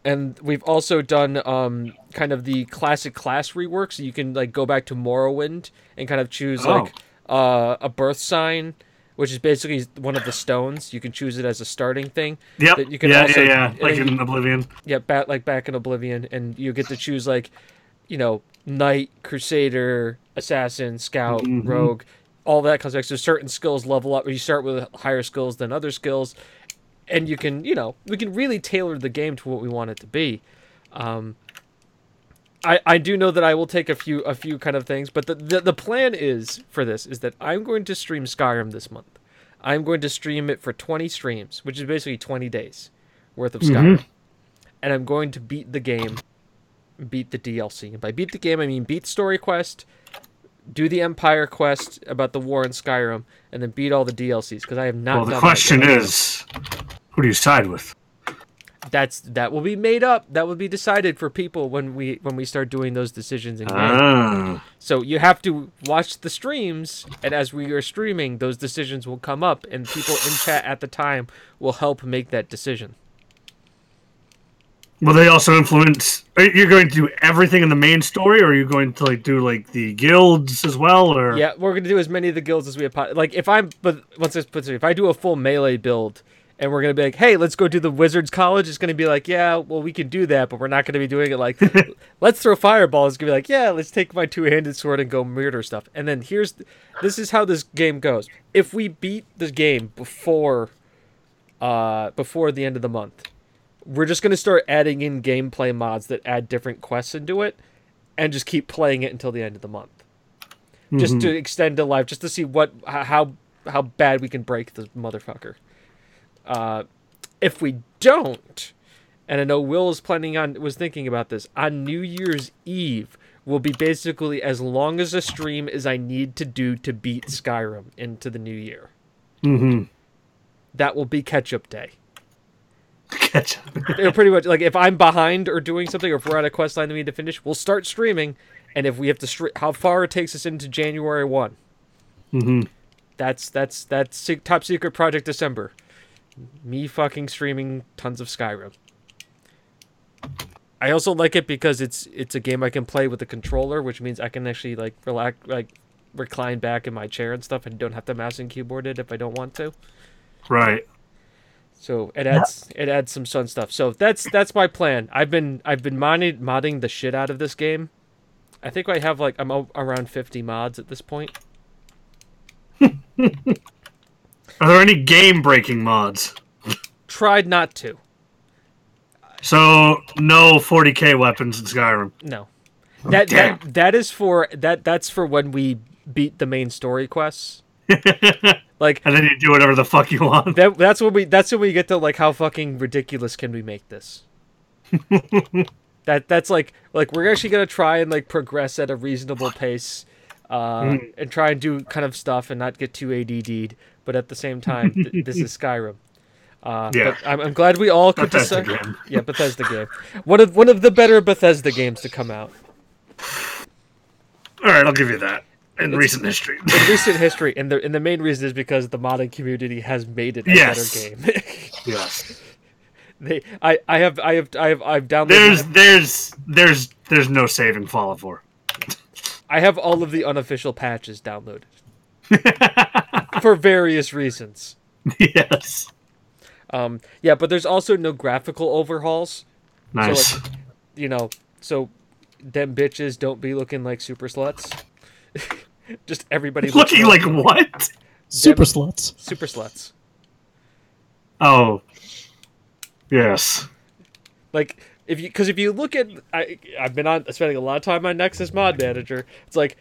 And we've also done um, kind of the classic class rework, so you can like go back to Morrowind and kind of choose oh. like uh, a birth sign. Which is basically one of the stones. You can choose it as a starting thing. Yep. That you can yeah, also, yeah, yeah. Like in Oblivion. Yeah, back, like back in Oblivion. And you get to choose, like, you know, Knight, Crusader, Assassin, Scout, mm-hmm. Rogue. All that comes back. So certain skills level up. You start with higher skills than other skills. And you can, you know, we can really tailor the game to what we want it to be. Um, I, I do know that I will take a few a few kind of things, but the, the the plan is for this is that I'm going to stream Skyrim this month. I'm going to stream it for twenty streams, which is basically twenty days worth of Skyrim. Mm-hmm. And I'm going to beat the game, beat the D L C. And by beat the game, I mean beat story quest, do the Empire quest about the war in Skyrim, and then beat all the D L Cs, because I have not well, done that. Well, the question is, who do you side with? That's that will be made up. That will be decided for people when we when we start doing those decisions in game. Ah. So you have to watch the streams, and as we are streaming, those decisions will come up, and people in chat at the time will help make that decision. Will they also influence? Are you going to do everything in the main story, or are you going to like do like the guilds as well? Or yeah, we're going to do as many of the guilds as we have. Like if I'm, but once this puts if I do a full melee build. And we're going to be like, hey, let's go do the Wizards College. It's going to be like, yeah, well, we can do that, but we're not going to be doing it like, let's throw fireballs. It's going to be like, yeah, let's take my two-handed sword and go murder stuff. And then here's, this is how this game goes. If we beat the game before uh, before the end of the month, we're just going to start adding in gameplay mods that add different quests into it and just keep playing it until the end of the month. Mm-hmm. Just to extend the life, just to see what how how bad we can break the motherfucker. Uh, if we don't, and I know Will is planning on, was thinking about this, on New Year's Eve will be basically as long as a stream as I need to do to beat Skyrim into the new year. Mm-hmm. That will be catch-up day. Catch-up. Pretty much, like, if I'm behind or doing something, or if we're on a quest line that we need to finish, we'll start streaming, and if we have to, str- how far it takes us into January first. Mm-hmm. That's, that's, that's Top Secret Project December. Me fucking streaming tons of Skyrim. I also like it because it's it's a game I can play with a controller, which means I can actually like relax, like recline back in my chair and stuff, and don't have to mouse and keyboard it if I don't want to. Right. So it adds it adds some fun stuff. So that's that's my plan. I've been I've been modding, modding the shit out of this game. I think I have like I'm around fifty mods at this point. Are there any game-breaking mods? Tried not to. So no forty K weapons in Skyrim. No, that Damn. that that is for that that's for when we beat the main story quests. Like, and then you do whatever the fuck you want. That, that's when we that's when we get to like how fucking ridiculous can we make this? that that's like like we're actually gonna try and like progress at a reasonable pace, uh, mm. and try and do kind of stuff and not get too A D D'd. But at the same time, th- this is Skyrim. Uh, yeah. But I'm, I'm glad we all could decide. Bethesda yeah, Bethesda game. One of one of the better Bethesda games to come out. All right, I'll give you that. in it's, recent history. in recent history, and the and the main reason is because the modding community has made it a yes. better game. yes. They, I, I have, I have, I have, I've downloaded. There's, there's, there's, there's no saving Fallout four. I have all of the unofficial patches downloaded for various reasons. Yes. Um. Yeah, but there's also no graphical overhauls. Nice. So like, you know, so them bitches don't be looking like super sluts. Just everybody looking like, like what? Them, super sluts. Super sluts. Oh. Yes. Like, if you, because if you look at, I, I've been on spending a lot of time on Nexus Mod Manager. It's like,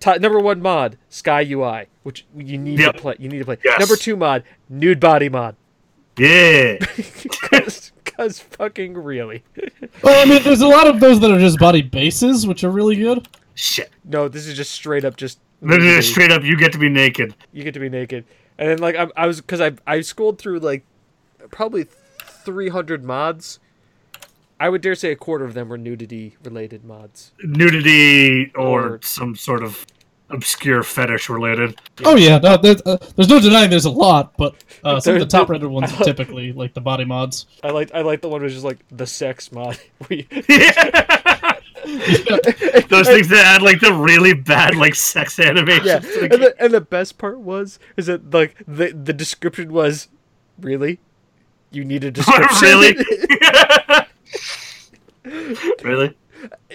t- number one mod, Sky U I, which you need yep. to play. You need to play. Yes. Number two mod, nude body mod. Yeah. Because fucking really. Well, I mean, there's a lot of those that are just body bases, which are really good. Shit. No, this is just straight up just. Literally straight up, you get to be naked. You get to be naked, and then like I, I was, because I I scrolled through like, probably. three hundred mods. I would dare say a quarter of them were nudity related mods. Nudity or, or some sort of obscure fetish related. Yeah. Oh yeah, no, there's, uh, there's no denying there's a lot, but uh, some of the top rated ones are typically like the body mods. I like I like the one which is like the sex mod. yeah. Those things that had like the really bad like sex animations. Yeah. Like, and, the, and the best part was is that like the, the description was really. You need a description. Really? Really?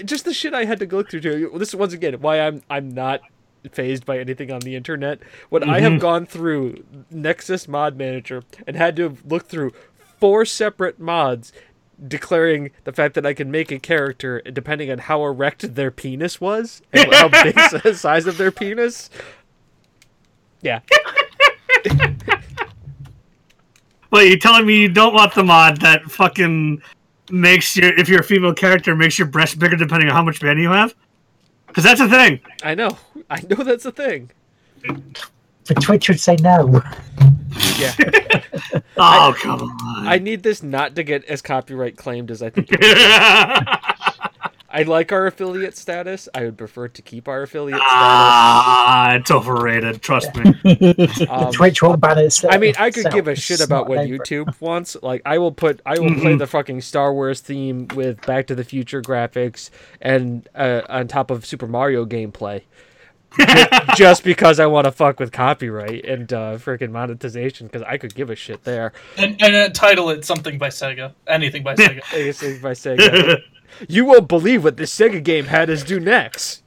Just the shit I had to go through too. This is once again why I'm I'm not phased by anything on the internet. When mm-hmm. I have gone through Nexus Mod Manager and had to look through four separate mods declaring the fact that I can make a character depending on how erect their penis was and how big the size of their penis. Yeah. Wait, you're telling me you don't want the mod that fucking makes your, if you're a female character, makes your breasts bigger depending on how much man you have? Because that's a thing. I know. I know that's a thing. But Twitch would say no. Yeah. oh, I, come on. I need this not to get as copyright claimed as I think it is. I like our affiliate status. I would prefer to keep our affiliate status. Ah, it's overrated. Trust me. um, Twitch won't ban it. I mean, I could give a shit about what neighbor. YouTube wants. Like, I will put, I will mm-hmm. play the fucking Star Wars theme with Back to the Future graphics and uh, on top of Super Mario gameplay, just because I want to fuck with copyright and uh, freaking monetization. Because I could give a shit there. And, and uh, title it something by Sega. Anything by Sega. Anything by Sega. You won't believe what this Sega game had us do next.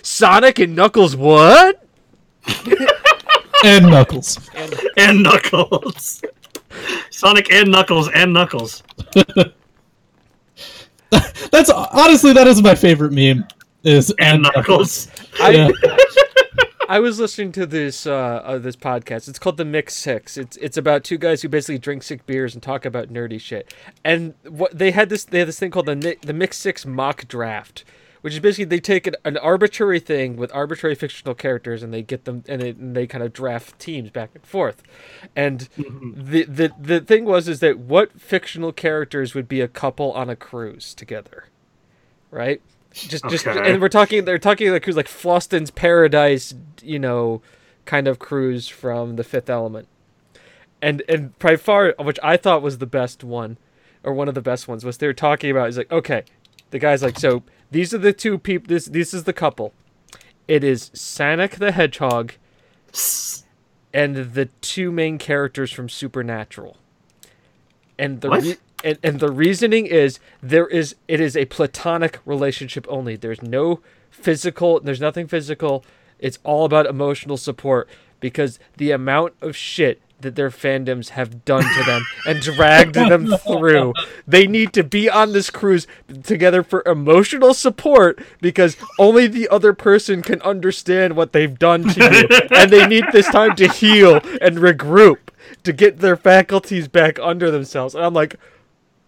Sonic and Knuckles, what? and Knuckles. And, and Knuckles. Sonic and Knuckles and Knuckles. That's honestly, that is my favorite meme. Is and, and Knuckles. Knuckles. I, yeah. I was listening to this uh, uh, this podcast. It's called The Mix Six. It's it's about two guys who basically drink sick beers and talk about nerdy shit. And what they had this they had this thing called the the Mix Six mock draft, which is basically they take an, an arbitrary thing with arbitrary fictional characters and they get them and they, and they kind of draft teams back and forth. And mm-hmm. the, the the thing was is that what fictional characters would be a couple on a cruise together, right? Just, okay. just, and we're talking. They're talking like cruise, like Floston's Paradise, you know, kind of cruise from The Fifth Element, and and by far, which I thought was the best one, or one of the best ones, was they were talking about. Is like, okay, the guy's like, so these are the two people. This this is the couple. It is Sonic the Hedgehog, and the two main characters from Supernatural, and the. What? Re- And, and the reasoning is there is it is a platonic relationship only. There's no physical. There's nothing physical. It's all about emotional support because the amount of shit that their fandoms have done to them and dragged them through. They need to be on this cruise together for emotional support because only the other person can understand what they've done to you. And they need this time to heal and regroup to get their faculties back under themselves. And I'm like,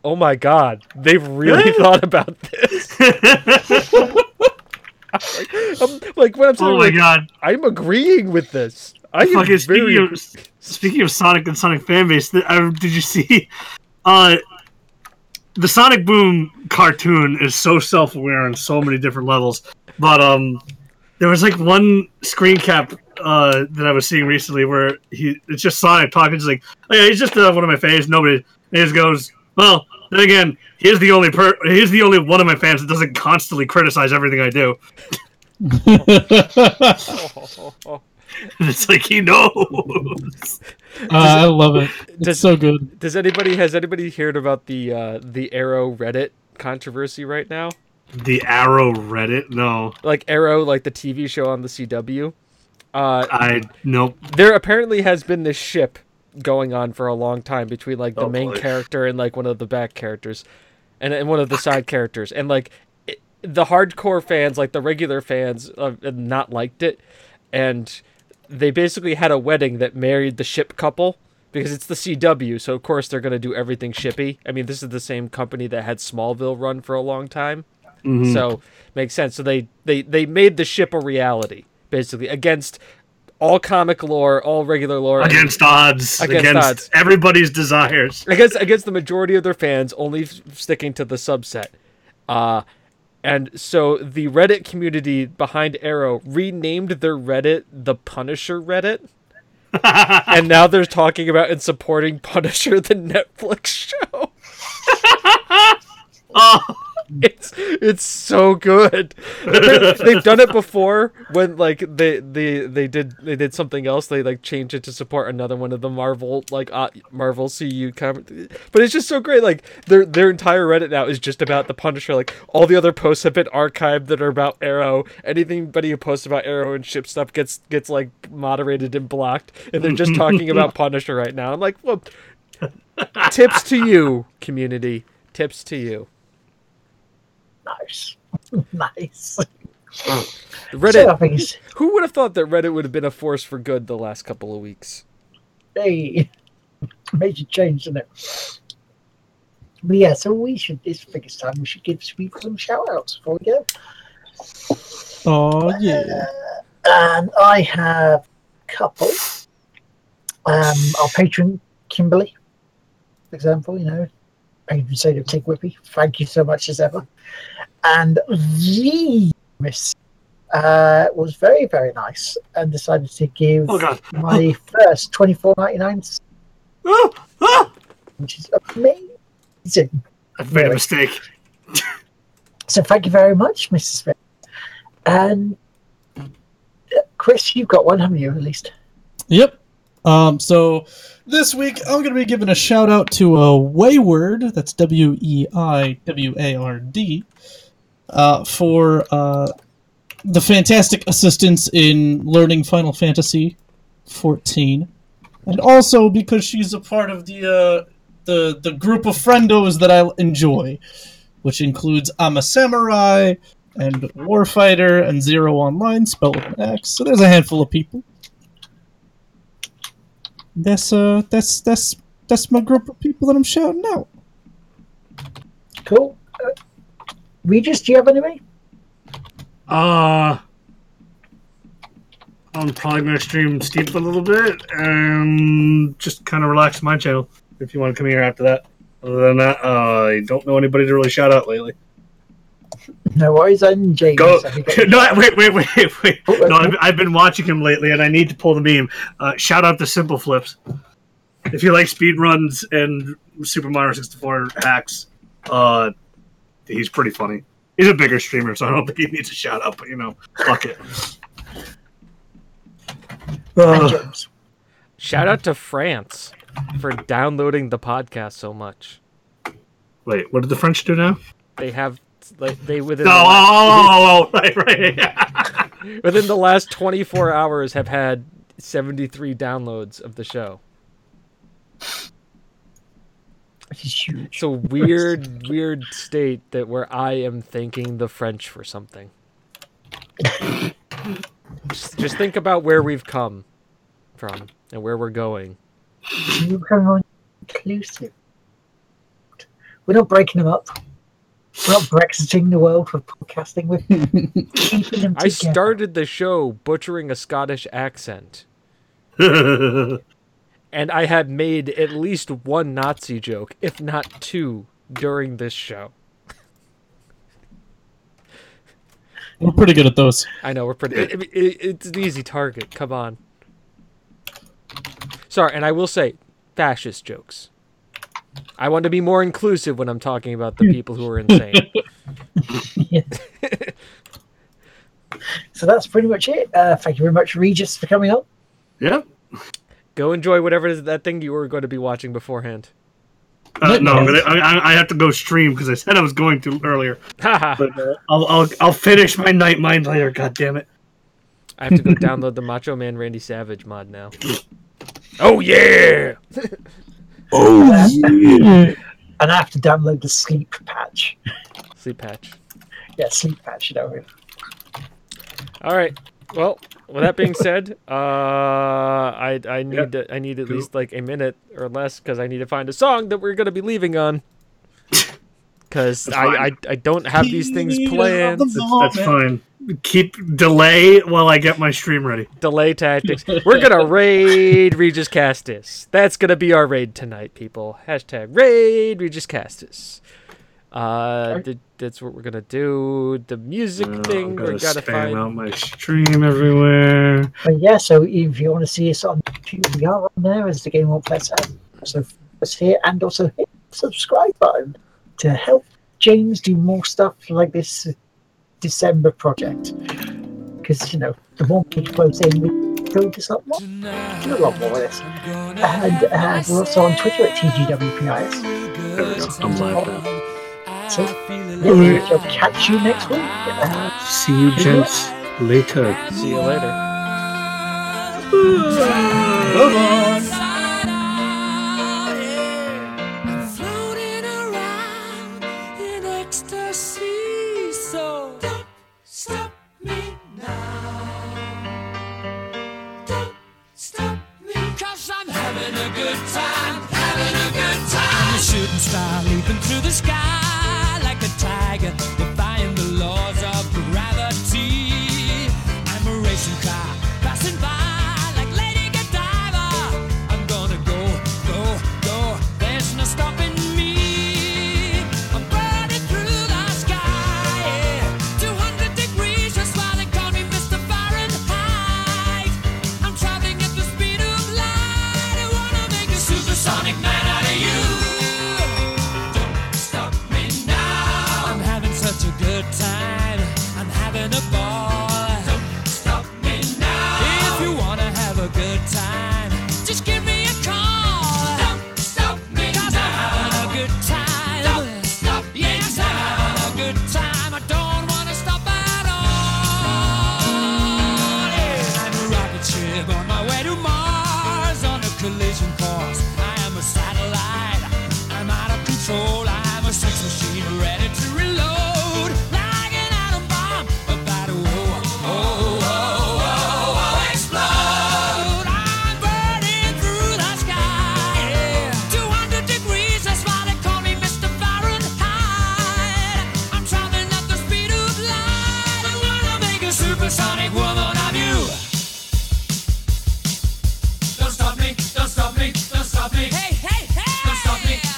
oh my god, they've really thought about this. like, I'm, like when I'm saying, oh my like, god, I'm agreeing with this. I am very... speaking, of, speaking of Sonic and Sonic fanbase, th- uh, did you see uh, the Sonic Boom cartoon is so self-aware on so many different levels? But um, There was like one screen cap uh, that I was seeing recently where he it's just Sonic talking. He's like, oh yeah, he's just uh, one of my fans. Nobody. And he just goes, well, then again, he's the only per- he's the only one of my fans that doesn't constantly criticize everything I do. It's like he knows. Does, uh, I love it. It's does, so good. Does anybody has anybody heard about the uh, the Arrow Reddit controversy right now? The Arrow Reddit? No. Like Arrow, like the T V show on the C W. Uh, I nope. There apparently has been this ship going on for a long time between like the oh, main boy. character and like one of the back characters, and and one of the side characters, and like it, the hardcore fans, like the regular fans, uh, not liked it, and they basically had a wedding that married the ship couple because it's the C W, so of course they're going to do everything shippy. I mean, this is the same company that had Smallville run for a long time. Mm-hmm. So, makes sense. So they, they, they made the ship a reality, basically, against all comic lore, all regular lore. Against odds. Against, against odds. Everybody's desires. Against against the majority of their fans, only sticking to the subset. Uh, and so the Reddit community behind Arrow renamed their Reddit the Punisher Reddit. And now they're talking about and supporting Punisher, the Netflix show. Oh! It's it's so good. They've done it before when like they, they they did they did something else. They like changed it to support another one of the Marvel like uh, Marvel C U com- but it's just so great. Like their their entire Reddit now is just about the Punisher. Like all the other posts have been archived that are about Arrow. Anybody who posts about Arrow and ship stuff gets gets like moderated and blocked. And they're just talking about Punisher right now. I'm like, well, tips to you, community. Tips to you. Nice. Nice. Reddit. Who would have thought that Reddit would have been a force for good the last couple of weeks? Hey, major change in it. But yeah, so we should, this biggest time, we should give Sweet some shout outs before we go. Oh, yeah. Uh, and I have a couple. Um, our patron, Kimberly, for example, you know. Patron Sailor Tig Whippy, thank you so much as ever. And the miss uh, was very, very nice and decided to give oh my first twenty-four ninety-nine, oh, oh. which is amazing. I've made really. a mistake. So thank you very much, Missus Smith. And Chris, you've got one, haven't you, at least? Yep. Um, so this week I'm going to be giving a shout out to uh, Wayward, that's W E I W A R D, uh, for uh, the fantastic assistance in learning Final Fantasy fourteen, and also because she's a part of the uh, the the group of friendos that I enjoy, which includes I'm a Samurai and Warfighter and Zero Online, spelled with an X. So there's a handful of people. That's uh, that's that's that's my group of people that I'm shouting out. Cool. Uh, Regis, do you have anybody? Uh, I'm probably gonna stream Steep a little bit and just kind of relax my channel. If you want to come here after that, other than that, uh, I don't know anybody to really shout out lately. No worries, I'm James. Go. No, wait, wait, wait, wait. Oh, okay. No, I've, I've been watching him lately, and I need to pull the meme. Uh, shout out to Simple Flips. If you like speedruns and Super Mario sixty-four hacks, uh, he's pretty funny. He's a bigger streamer, so I don't think he needs a shout out, but you know, fuck it. Uh, shout out to France for downloading the podcast so much. Wait, what did the French do now? They have. Like they within, no, the last, oh, oh, oh, right, right. Yeah. Within the last twenty-four hours have had seventy-three downloads of the show. It's a weird, weird state that where I am thanking the French for something. just, just think about where we've come from and where we're going. We're going inclusive. We're not breaking them up. We're not Brexiting the world with podcasting. With keeping them I started the show butchering a Scottish accent. And I have made at least one Nazi joke, if not two, during this show. We're pretty good at those. I know, we're pretty... It, it, it's an easy target. Come on. Sorry, and I will say, fascist jokes. I want to be more inclusive when I'm talking about the people who are insane. So that's pretty much it. Uh, thank you very much, Regis, for coming on. Yeah. Go enjoy whatever it is, that thing you were going to be watching beforehand. Uh, no, I'm gonna, I, I have to go stream because I said I was going to earlier. But uh, I'll, I'll I'll finish my Night Mind later. God damn it! I have to go download the Macho Man Randy Savage mod now. Oh yeah! Oh yeah! And I have to download the sleep patch. Sleep patch. Yeah, sleep patch. You know. All right. Well, with that being said, uh, I I need yep. to, I need at cool. least like a minute or less because I need to find a song that we're gonna be leaving on. Because I, I I don't have these things planned. That's, that's fine. Keep delay while I get my stream ready. Delay tactics. We're gonna raid Regis Castus. That's gonna be our raid tonight, people. Hashtag raid Regis Castus. Uh, th- that's what we're gonna do. The music oh, thing, I'm gonna we gotta spam find out my stream everywhere. But yeah, so if you want to see us on YouTube, we are on there as the Game One Plus app. So follow us here and also hit the subscribe button to help James do more stuff like this December project. Because you know, the more people close in, we build this up more, do a lot more of this. And uh, we're also on Twitter at T G W P I S. There we go. I'm live now. So, yeah, I'll catch you next week. Uh, See you, gents. Later. See you later. Bye-bye.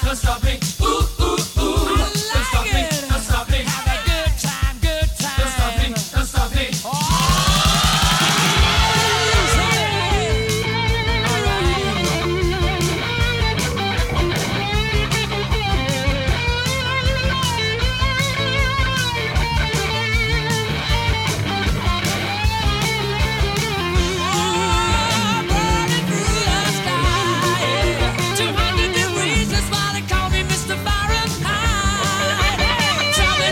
Stop.